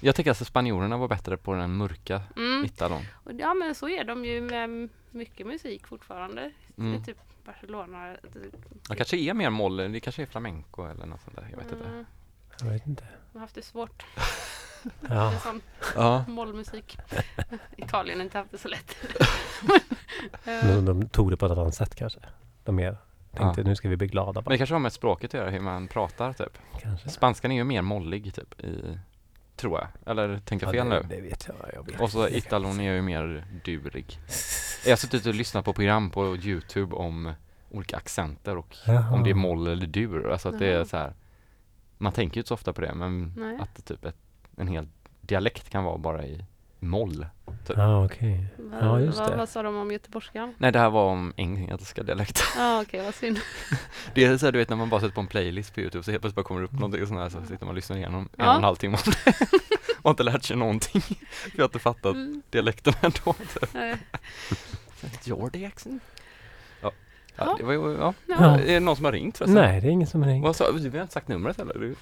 Jag tycker alltså spanjorerna var bättre på den mörka Italon. Ja, men så är de ju med mycket musik fortfarande. Det är typ Barcelona. Det kanske är mer moll. Det kanske är flamenco eller något sånt där. Jag vet inte. Jag vet inte. De har haft det svårt. Det sån mollmusik. Italien har inte haft det så lätt. De tog det på ett annat sätt kanske. De är... Tänkte, nu ska vi bli glada. Men det kanske har med språket att göra, hur man pratar typ. Kanske. Spanskan är ju mer mollig typ, tror jag. Eller tänker fel nu? Det vet jag vet. Och så Italon är ju mer durig. Jag har suttit och lyssnat på program på YouTube om olika accenter och om det är moll eller dur. Alltså att det är så här, man tänker ju inte så ofta på det, men att det typ en hel dialekt kan vara bara i moll. Typ. Okej. Ja, just det. Vad sa de om göteborgskan? Nej, det här var om engelska dialekt. Okej, vad synd. Det är så här, du vet, när man bara sätter på en playlist på YouTube så helt plötsligt bara kommer det upp någonting sån här, så sitter man och lyssnar igenom en och en halv timme. Och inte lärt sig någonting. Jag har inte fattat dialekten ändå. Nej. Your accent. Ja, det var ju, Är det någon som har ringt? Nej, det är ingen som har ringt. Du har inte sagt numret eller?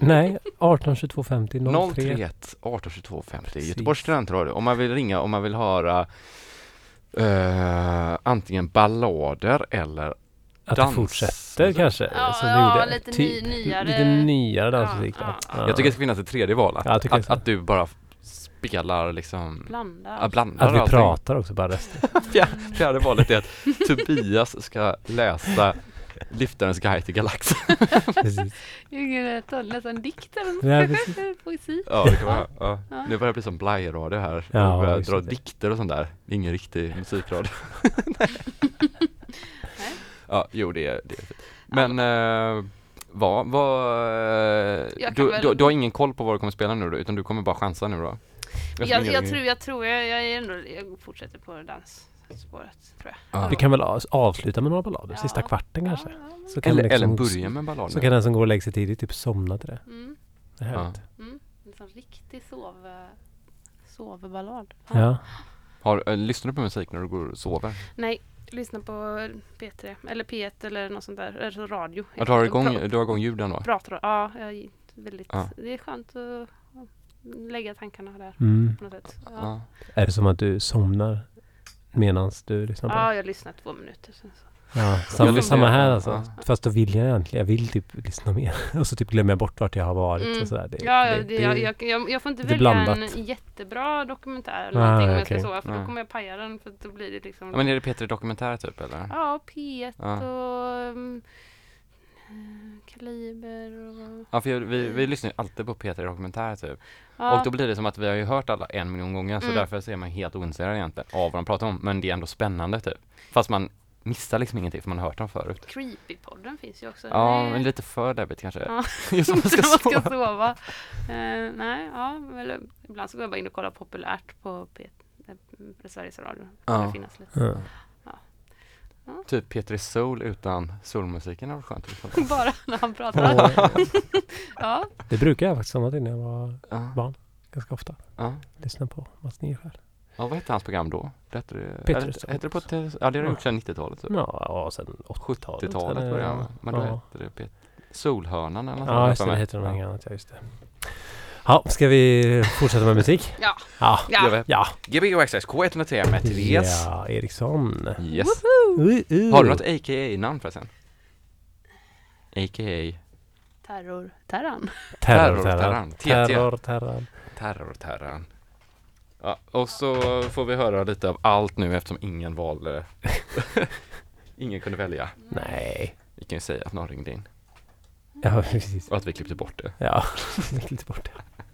Nej, 182250 031 182250 Göteborgs studentradio. Om man vill ringa, om man vill höra antingen ballader eller att dans. Det fortsätter kanske. Lite nyare dansmusik. Jag tycker det ska finnas ett tredje val. Att du bara... spelar liksom... Blandar att vi allting. Pratar också bara resten. Fjärde valet är att Tobias ska läsa Liftarens guide till galaxen. Precis. Jag kan läsa en dikt eller något. Poesi. Ja, det kan vara. Ja. Nu börjar det bli som blajradio här. Ja, jag drar dikter och sånt där. Ingen riktig musikradio. Nej. Ja, jo, det är fint. Men... Du har ingen koll på vad du kommer spela nu då, utan du kommer bara chansa nu då. Jag tror jag ändå jag fortsätter på dans. spåret, tror jag. Ja. Vi kan väl avsluta med några ballader, sista kvarten kanske. Ja, så kan eller börja med ballader. Så kan den som går och lägger sig tidigt typ somna till det. Mm. Det är härligt. Ja. Mm. En sån riktig sovballad. Ja. Ja. Lyssnar du på musik när du går och sover? Nej, lyssnar på P3 eller P1 eller något sånt där, eller radio. Ja, du har igång ljuden då? Pratar då. Ja, det är skönt att lägga tankarna där på något sätt. Ja. Ja. Är det som att du somnar medan du lyssnar på det? Ja, jag lyssnar 2 minuter sen så. Ja, samma här alltså. Ja. Fast då vill jag egentligen, jag vill typ lyssna mer. Och så typ glömmer jag bort vart jag har varit och sådär. Jag får inte välja blandat. En jättebra dokumentär eller någonting jag ska sova, för då kommer jag paja den, för då blir det liksom... Ja, men är det Petri dokumentär typ eller? Ja, P1 och Kaliber och... Ja, för vi lyssnar ju alltid på Petri dokumentär typ. Ja. Och då blir det som att vi har ju hört alla 1 miljon gånger, så därför ser man helt ointresserad egentligen av vad de pratar om. Men det är ändå spännande typ. Fast man missar liksom ingenting för man har hört dem förut. Creepypodden finns ju också. Ja, men lite för debit kanske. Ja. Just man ska sova. Ibland så går jag bara in och kollar populärt på Sveriges Radio. Det finns lite. Ja. Ja. Ja. Typ Petri Sol utan solmusiken var skönt. Bara när han pratar. Ja. Det brukar jag faktiskt somna till när jag var barn. Ganska ofta. Ja. Lyssna på Mats Nyskär. Ja, vad hette hans program då? Hette det på... Ja, det har gjort sedan 90-talet. Typ. Ja, sedan 80-talet. 70-talet började han. Men då hette det Solhörnan eller något. Ja, just det. Hette det något annat. Ja, just det. Ja, ska vi fortsätta med musik? Ja. gbgwxsk133 med Therése Eriksson. Yes. Har du något a.k.a.-namn förresten? A.k.a. Terror. Ja, och så får vi höra lite av allt nu eftersom ingen valde. Ingen kunde välja. Nej. Vi kan ju säga att någon ringde in. Ja, precis. Och att vi klippte bort det. Ja, vi klippte bort det.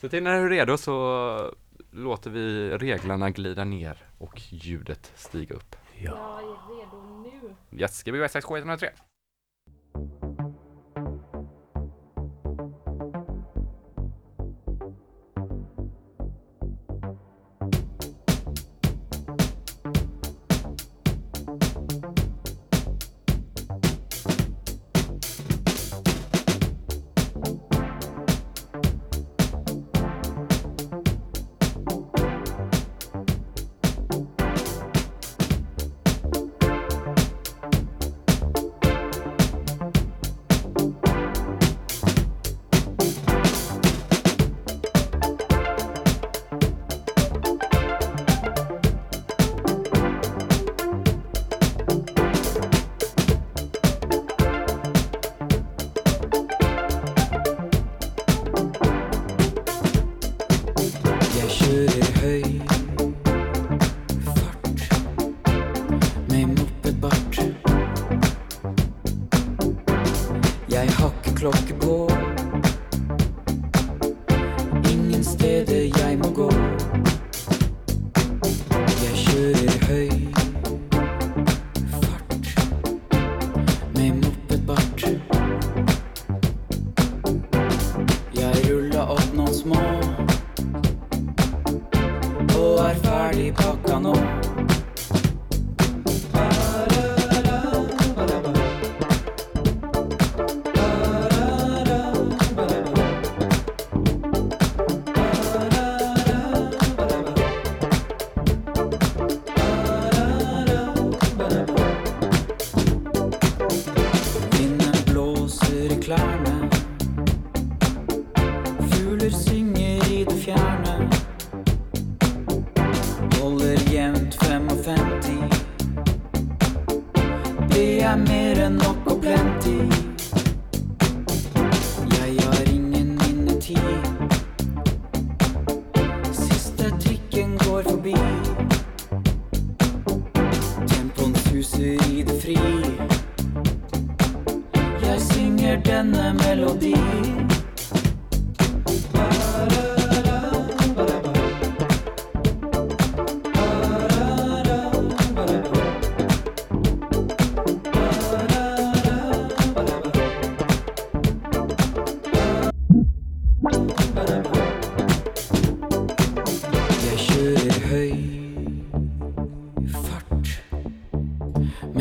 Så till när du är redo så låter vi reglarna glida ner och ljudet stiga upp. Ja, jag är redo nu. Yes, GBG Wax Trax 103.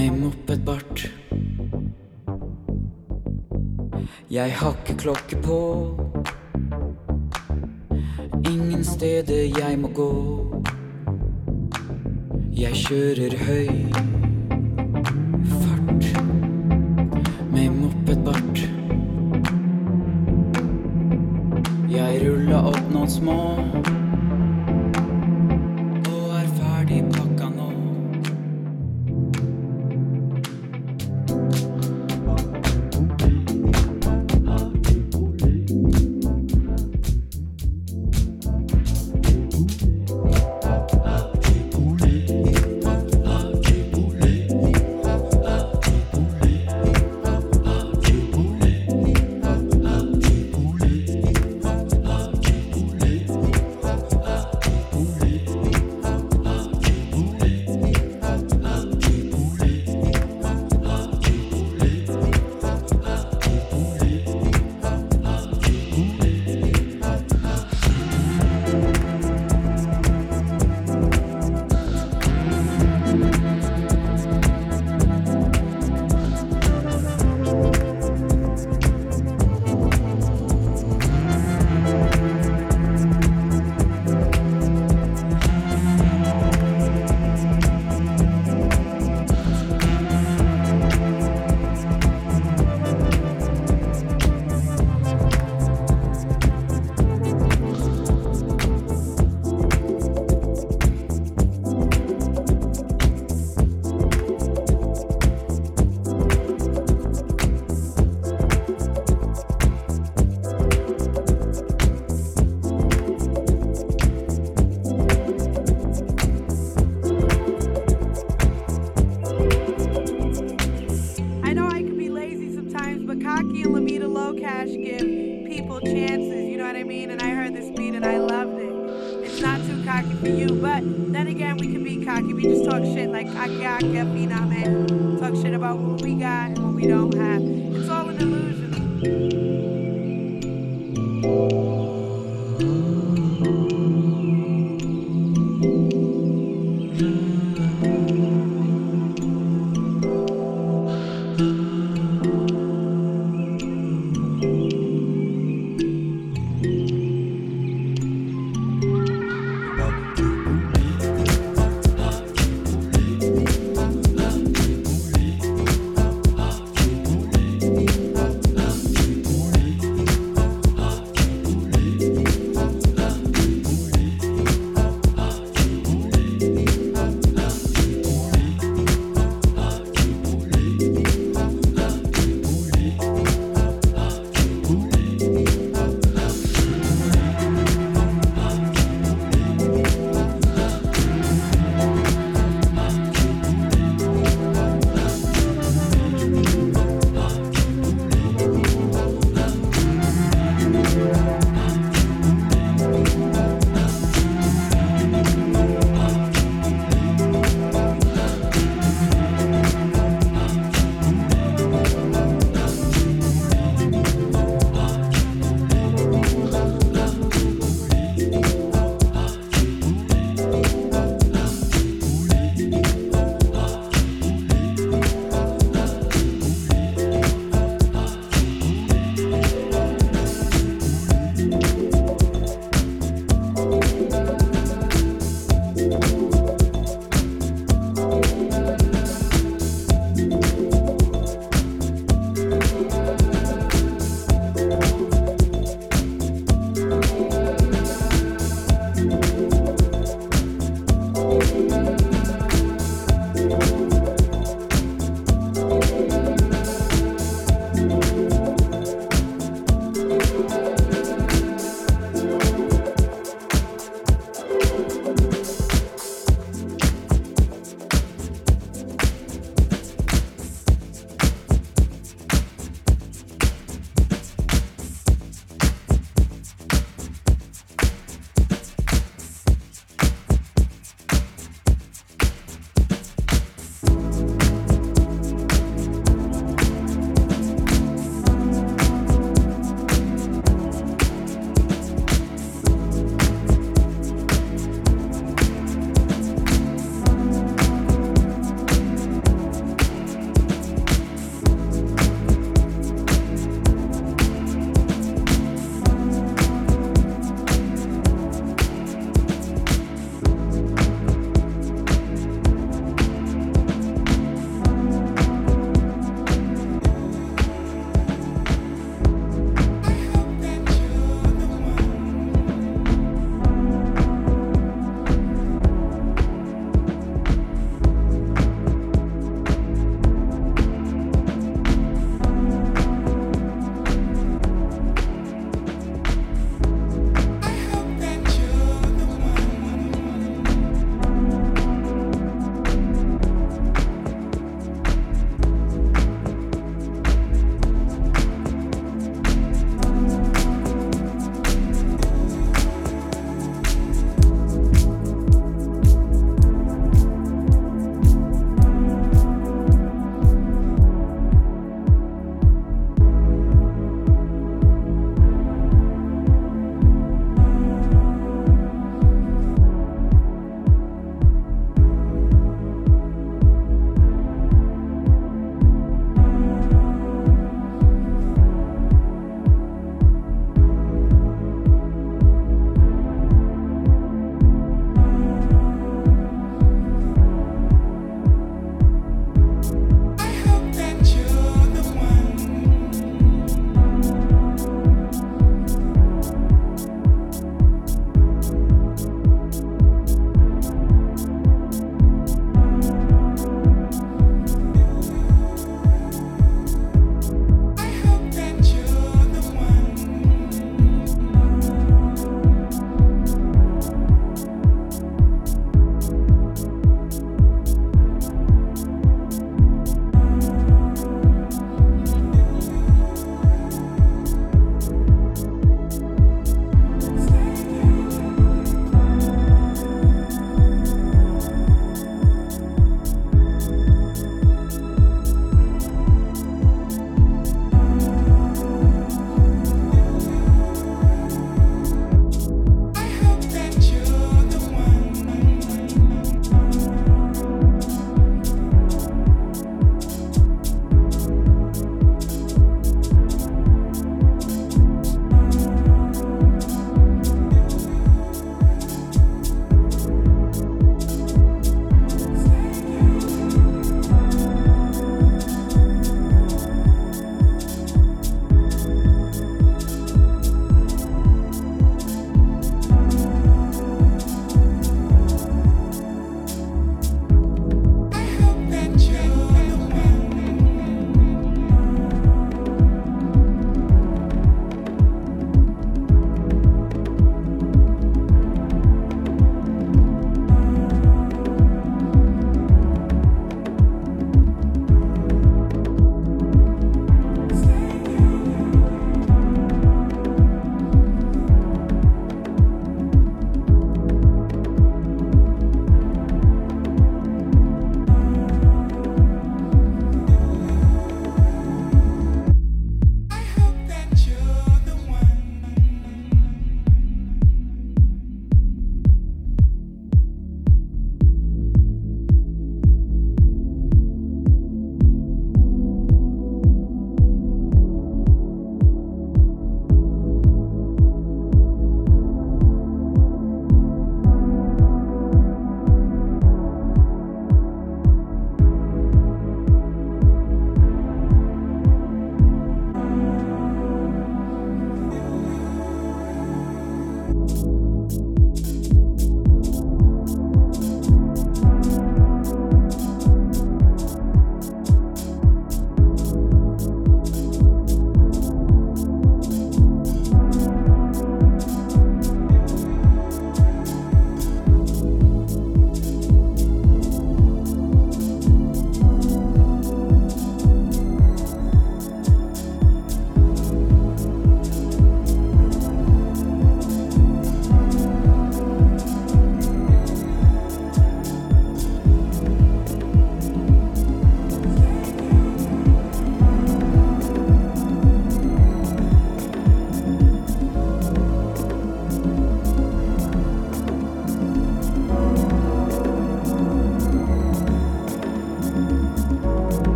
mig moppetbart. Jag hackeklockor på. Ingen städer jag må gå. Jag kör er höj fart med moppetbart. Jag rullar upp något små.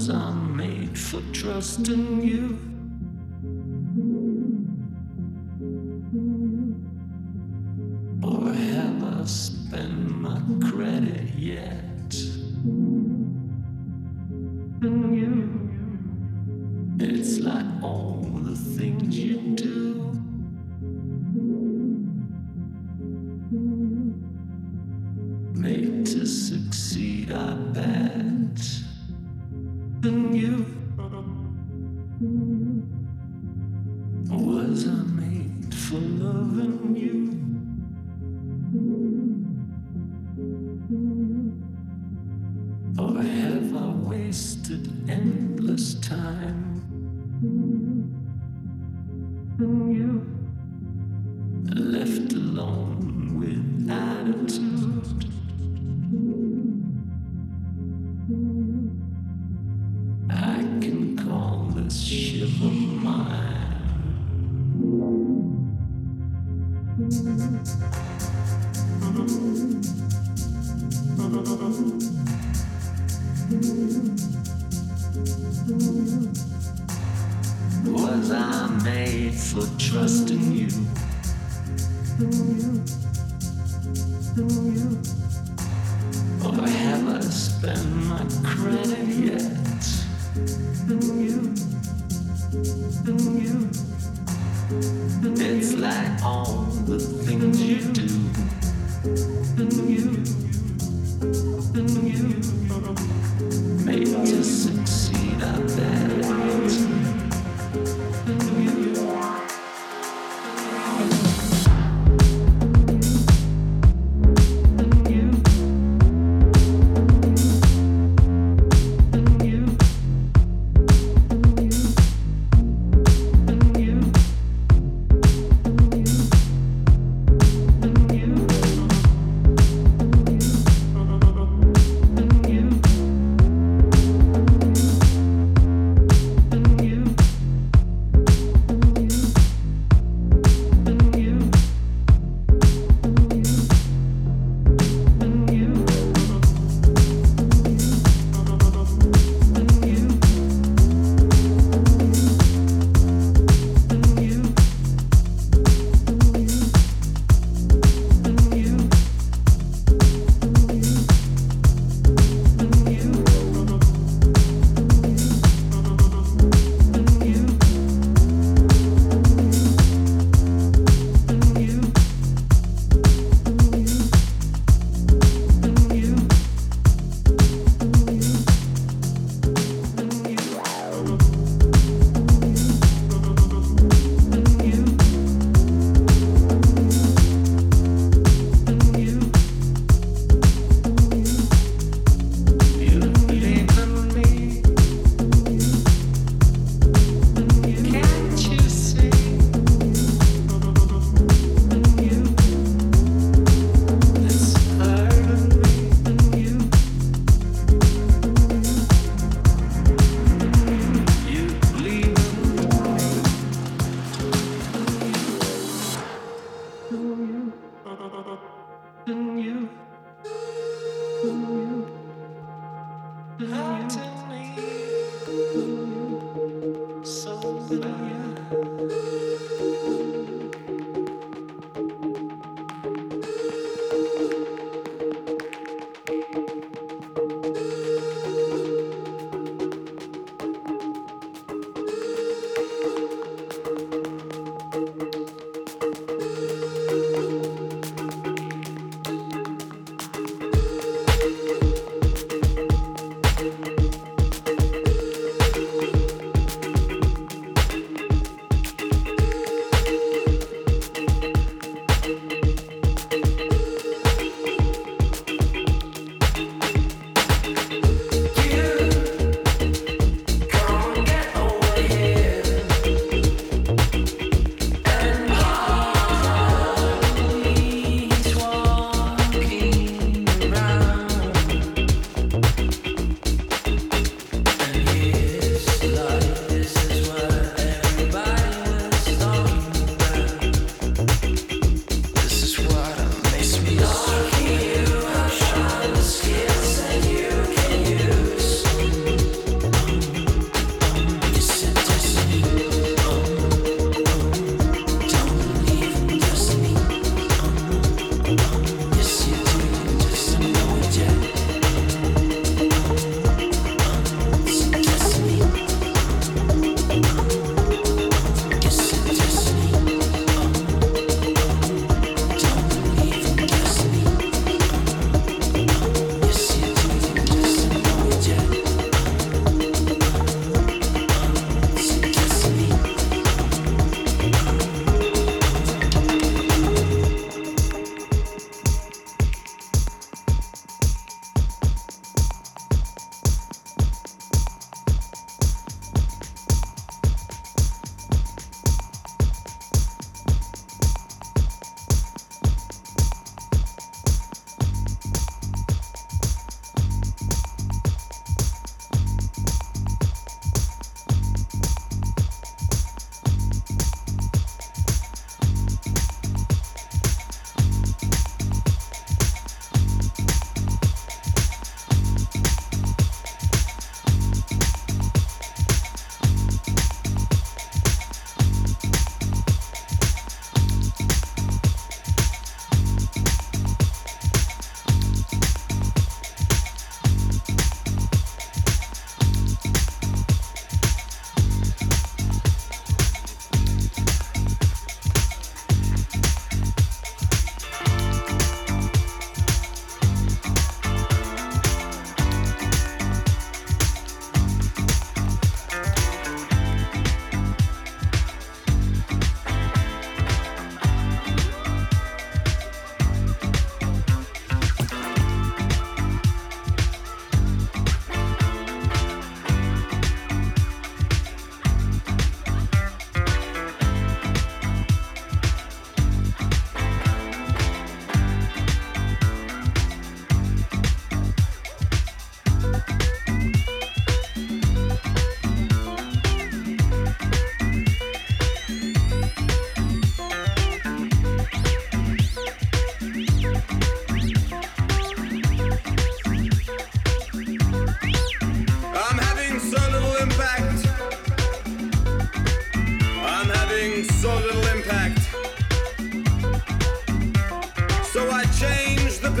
cause I'm made for trusting you. Or have I spent my credit yet? It's like all the things you do. Made to succeed, I bet. And you, was I made for loving you? Or have I wasted endless time? Left alone with attitude. I can call this shiver mine. Was I made for trusting you? Or have I spent my credit yet? It's like all the things you do. Made to succeed at that.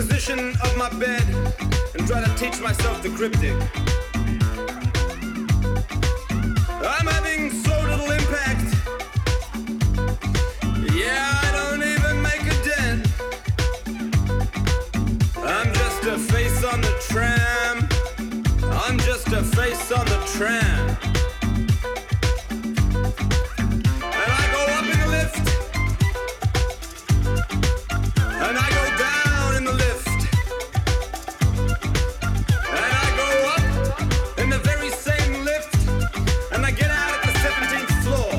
position of my bed and try to teach myself the cryptic. I'm having so little impact. Yeah, I don't even make a dent. I'm just a face on the tram. I'm just a face on the tram. And I go up in the lift. And I go down in the lift. And I go up in the very same lift. And I get out at the 17th floor.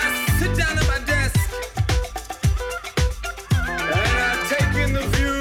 I sit down at my desk. And I take in the view.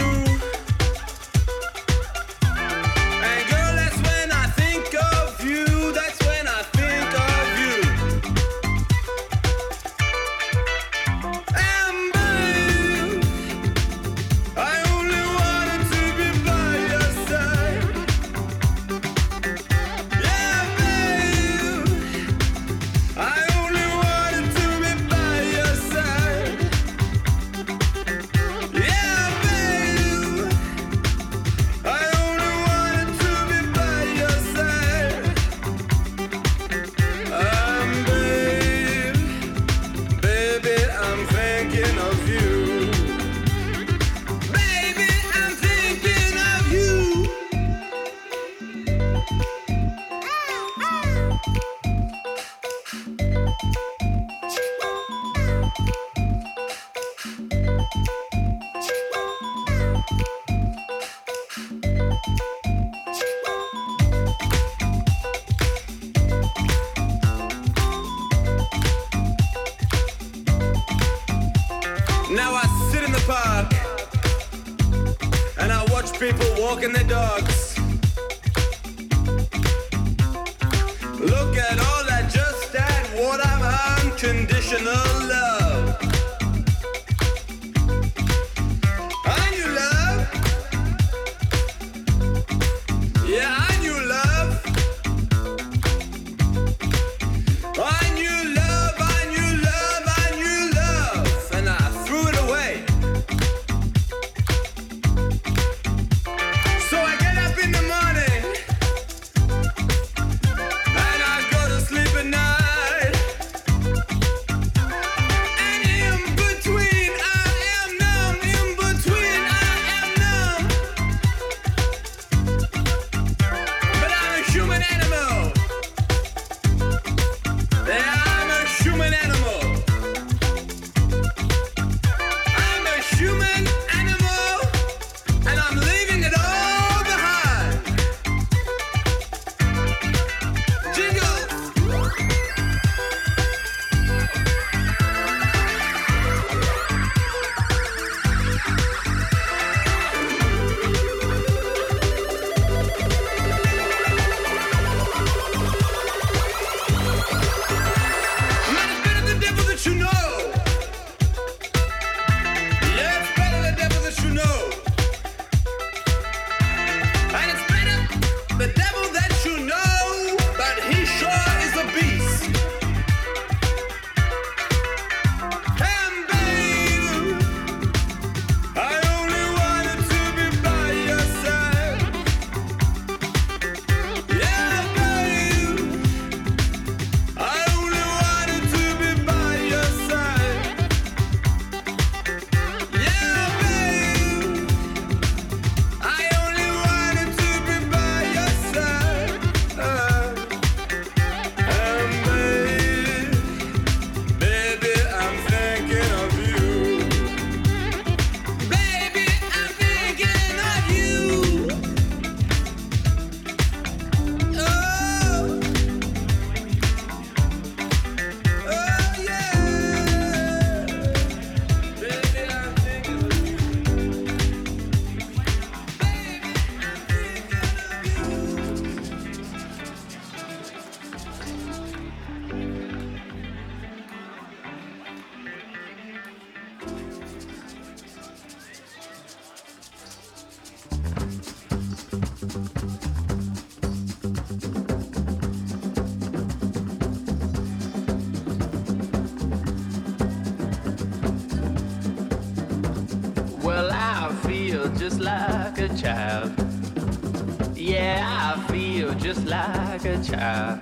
feel just like a child. Yeah, I feel just like a child.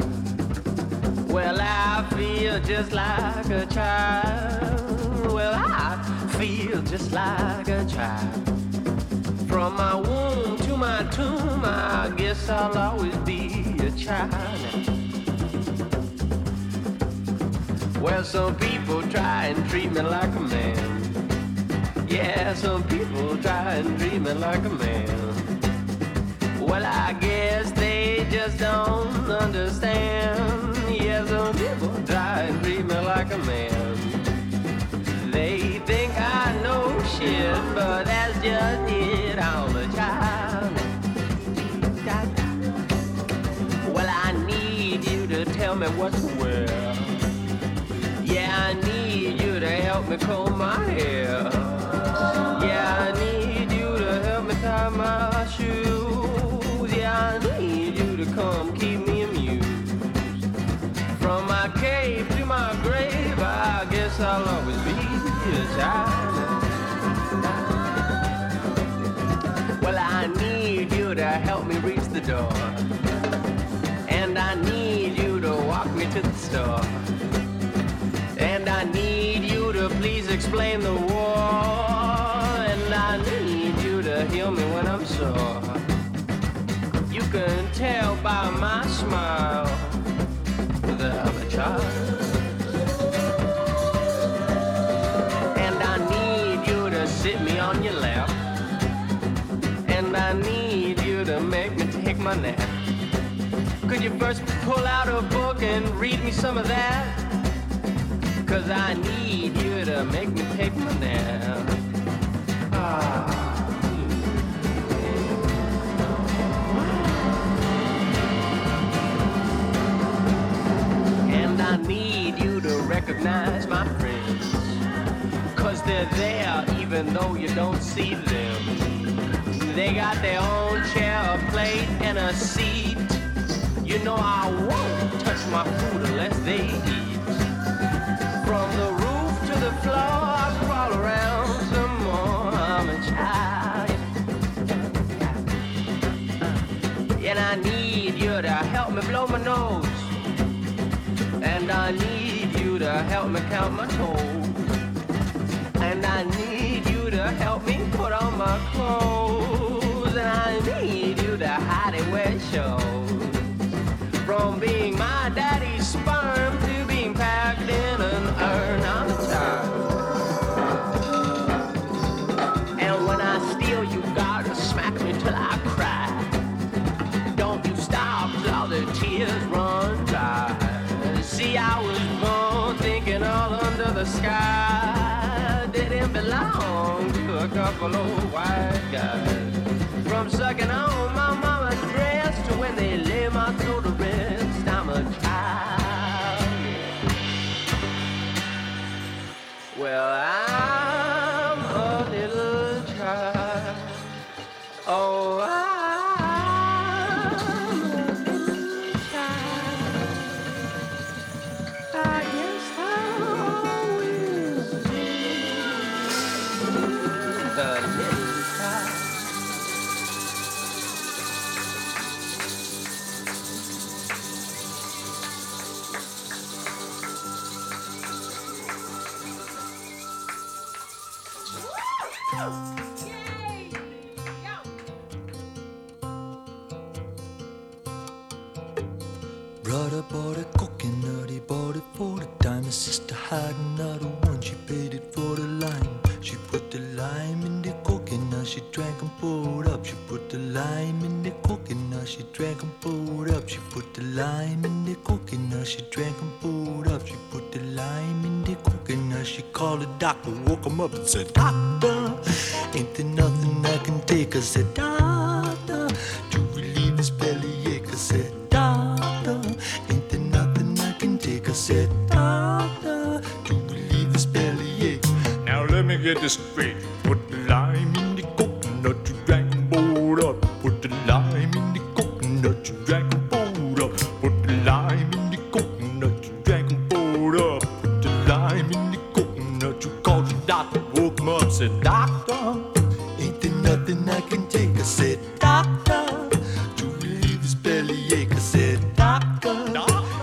Well, I feel just like a child. Well, I feel just like a child. From my womb to my tomb, I guess I'll always be a child. Well, some people try and treat me like a man. Yeah, some people try and treat me like a man. Well, I guess they just don't understand. Yeah, some people try and treat me like a man. They think I know shit, but that's just it, I'm a child. Well, I need you to tell me what's well. Yeah, I need you to help me comb my hair. Yeah, I need you to help me tie my shoes. Yeah, I need you to come keep me amused. From my cave to my grave, I guess I'll always be a child. Well, I need you to help me reach the door. And I need you to walk me to the store. And I need you to please explain the war. And I need you to heal me when I'm sore. You can tell by my smile that I'm a child. And I need you to sit me on your lap. And I need you to make me take my nap. Could you first pull out a book and read me some of that? 'Cause I need you to make me take my nap. Ah. And I need you to recognize my friends. 'Cause they're there even though you don't see them. They got their own chair, a plate, and a seat. You know I won't touch my food unless they eat. From the roof to the floor, I crawl around some more. I'm a child. And I need you to help me blow my nose. And I need you to help me count my toes. And I need you to help me put on my clothes. And I need you to hide it where it shows. From being my daddy's sperm to packed in an urn on time. And when I steal, you gotta smack me till I cry. Don't you stop till the tears run dry. See, I was born thinking all under the sky didn't belong to a couple of white guys. From sucking on my mama's breast to when they lay my soul to rest, I'm a child. Well, I'm a little child. Oh, I'm a little child. I guess I'll always be the little child. Yay! Yo! Brother bought a coconut, he bought it for the dime. His sister had another one, she paid it for the lime. She put the lime in the coconut, she drank and pulled up. She put the lime in the coconut, she drank and pulled up. She put the lime in the coconut, she drank and pulled up. She put the lime in the coconut, she called the doctor, woke him up and said, "Doctor, ain't there nothing I can take?" I said, "Doctor, to relieve this bellyache." I said, "Doctor, ain't there nothing I can take?" I said, "Doctor, to relieve this bellyache." Now let me get this straight. Put the lime in the coconut, you drank and bowled up. Put the lime in the coconut, you drank and bowled up. Put the lime in the coconut, you drank and bowled up. Put the lime in the coconut, you called your doctor, woke him up, said, "Doctor, ain't there nothing nothing I can take. I said, doctor, to relieve his belly ache. I said, doctor,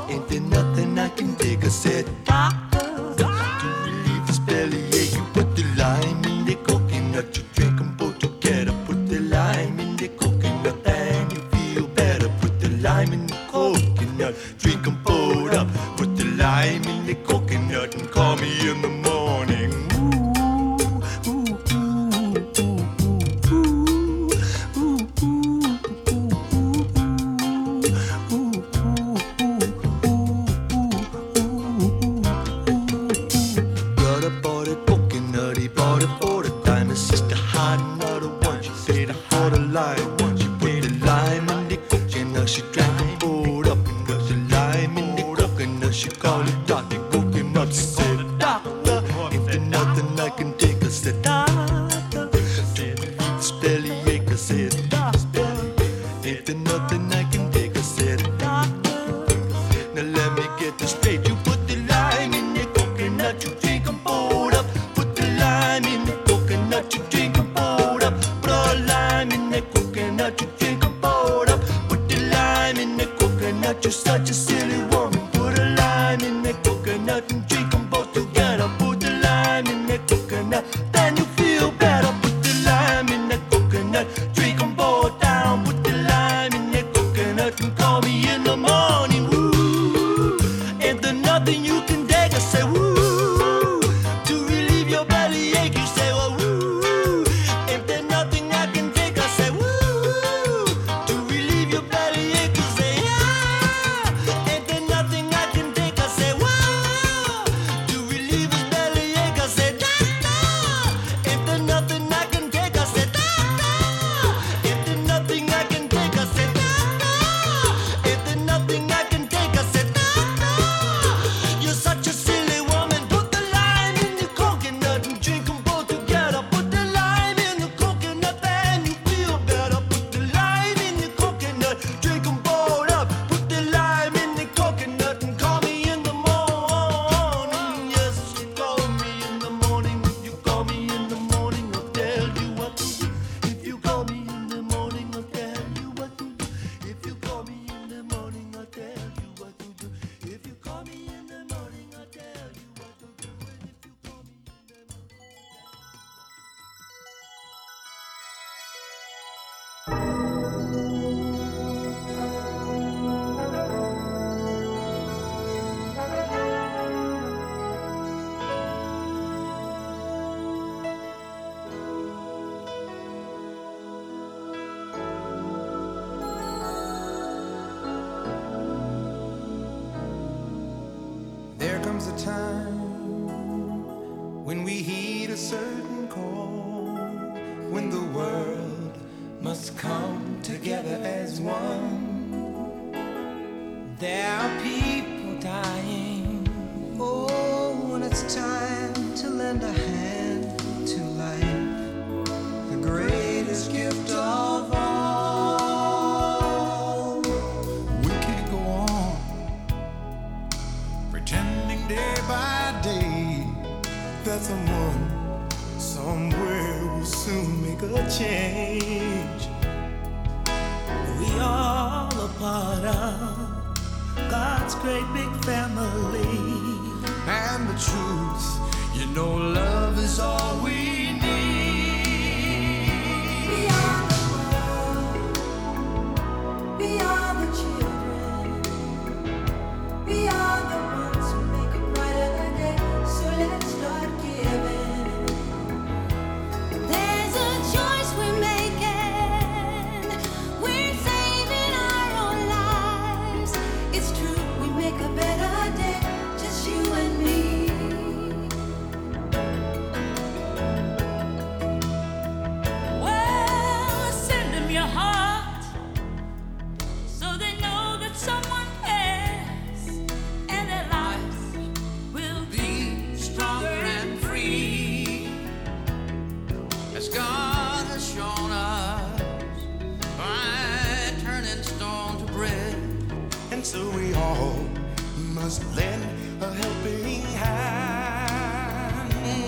ain't there nothing I can take. I said, doctor, to relieve his belly ache. You put the lime in the coconut, you drink them both together. Put the lime in the coconut and you feel better. Put the lime in the coconut, drink them both up. Put the lime in the coconut and call me in the morning.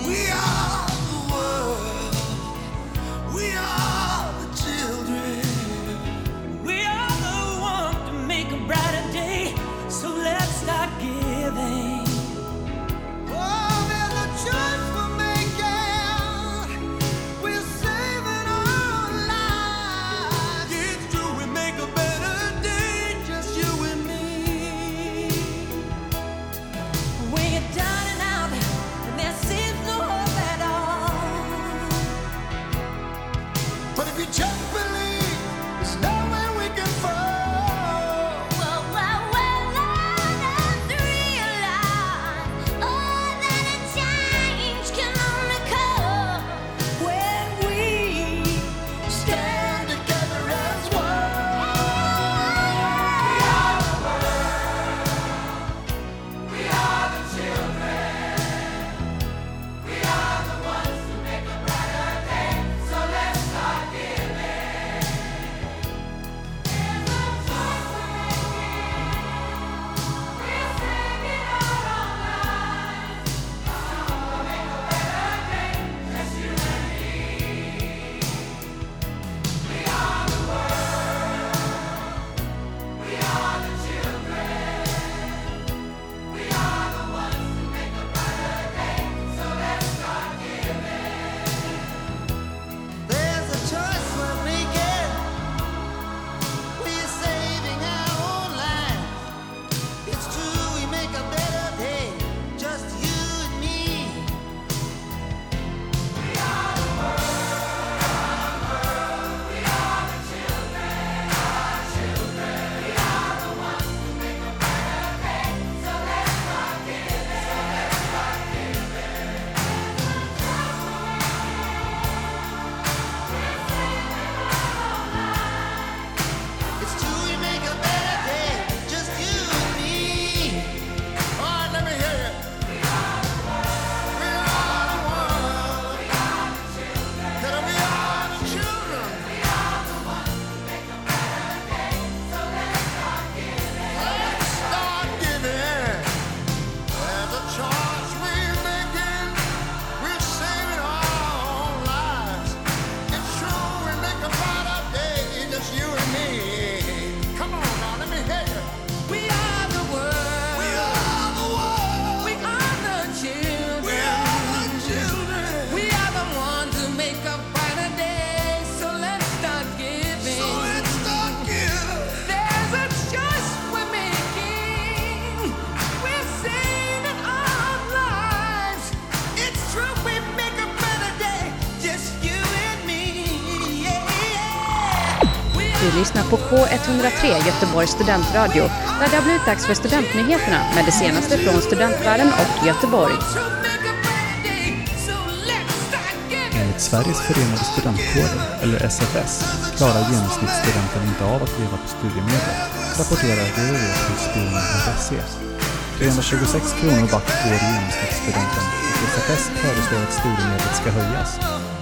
We are the world. We are. Du lyssnar på K103 Göteborgs studentradio, där det har blivit dags för studentnyheterna med det senaste från studentvärlden och Göteborg. Enligt Sveriges förenade studentkår, eller SFS, klarar genomsnittsstudenten inte av att leva på studiemedel, rapporterar WHO till spionen.se. 326 kronor back går genomsnittsstudenten och SFS föreslår att studiemedlet ska höjas.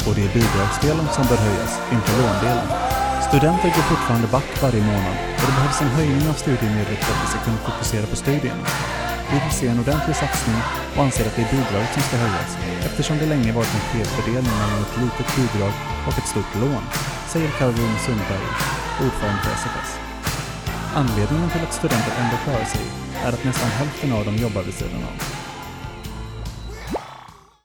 Och det är bidragsdelen som bör höjas, inte låndelen. Studenter går fortfarande back varje månad och det behövs en höjning av studiemedlet för att vi ska kunna fokusera på studierna. Vi vill se en ordentlig satsning och anser att det är bidraget som ska höjas eftersom det länge varit en felfördelning mellan ett litet bidrag och ett stort lån, säger Carolina Sundberg, ordförande för SFS. Anledningen till att studenter ändå klarar sig är att nästan hälften av dem jobbar vid sidan av.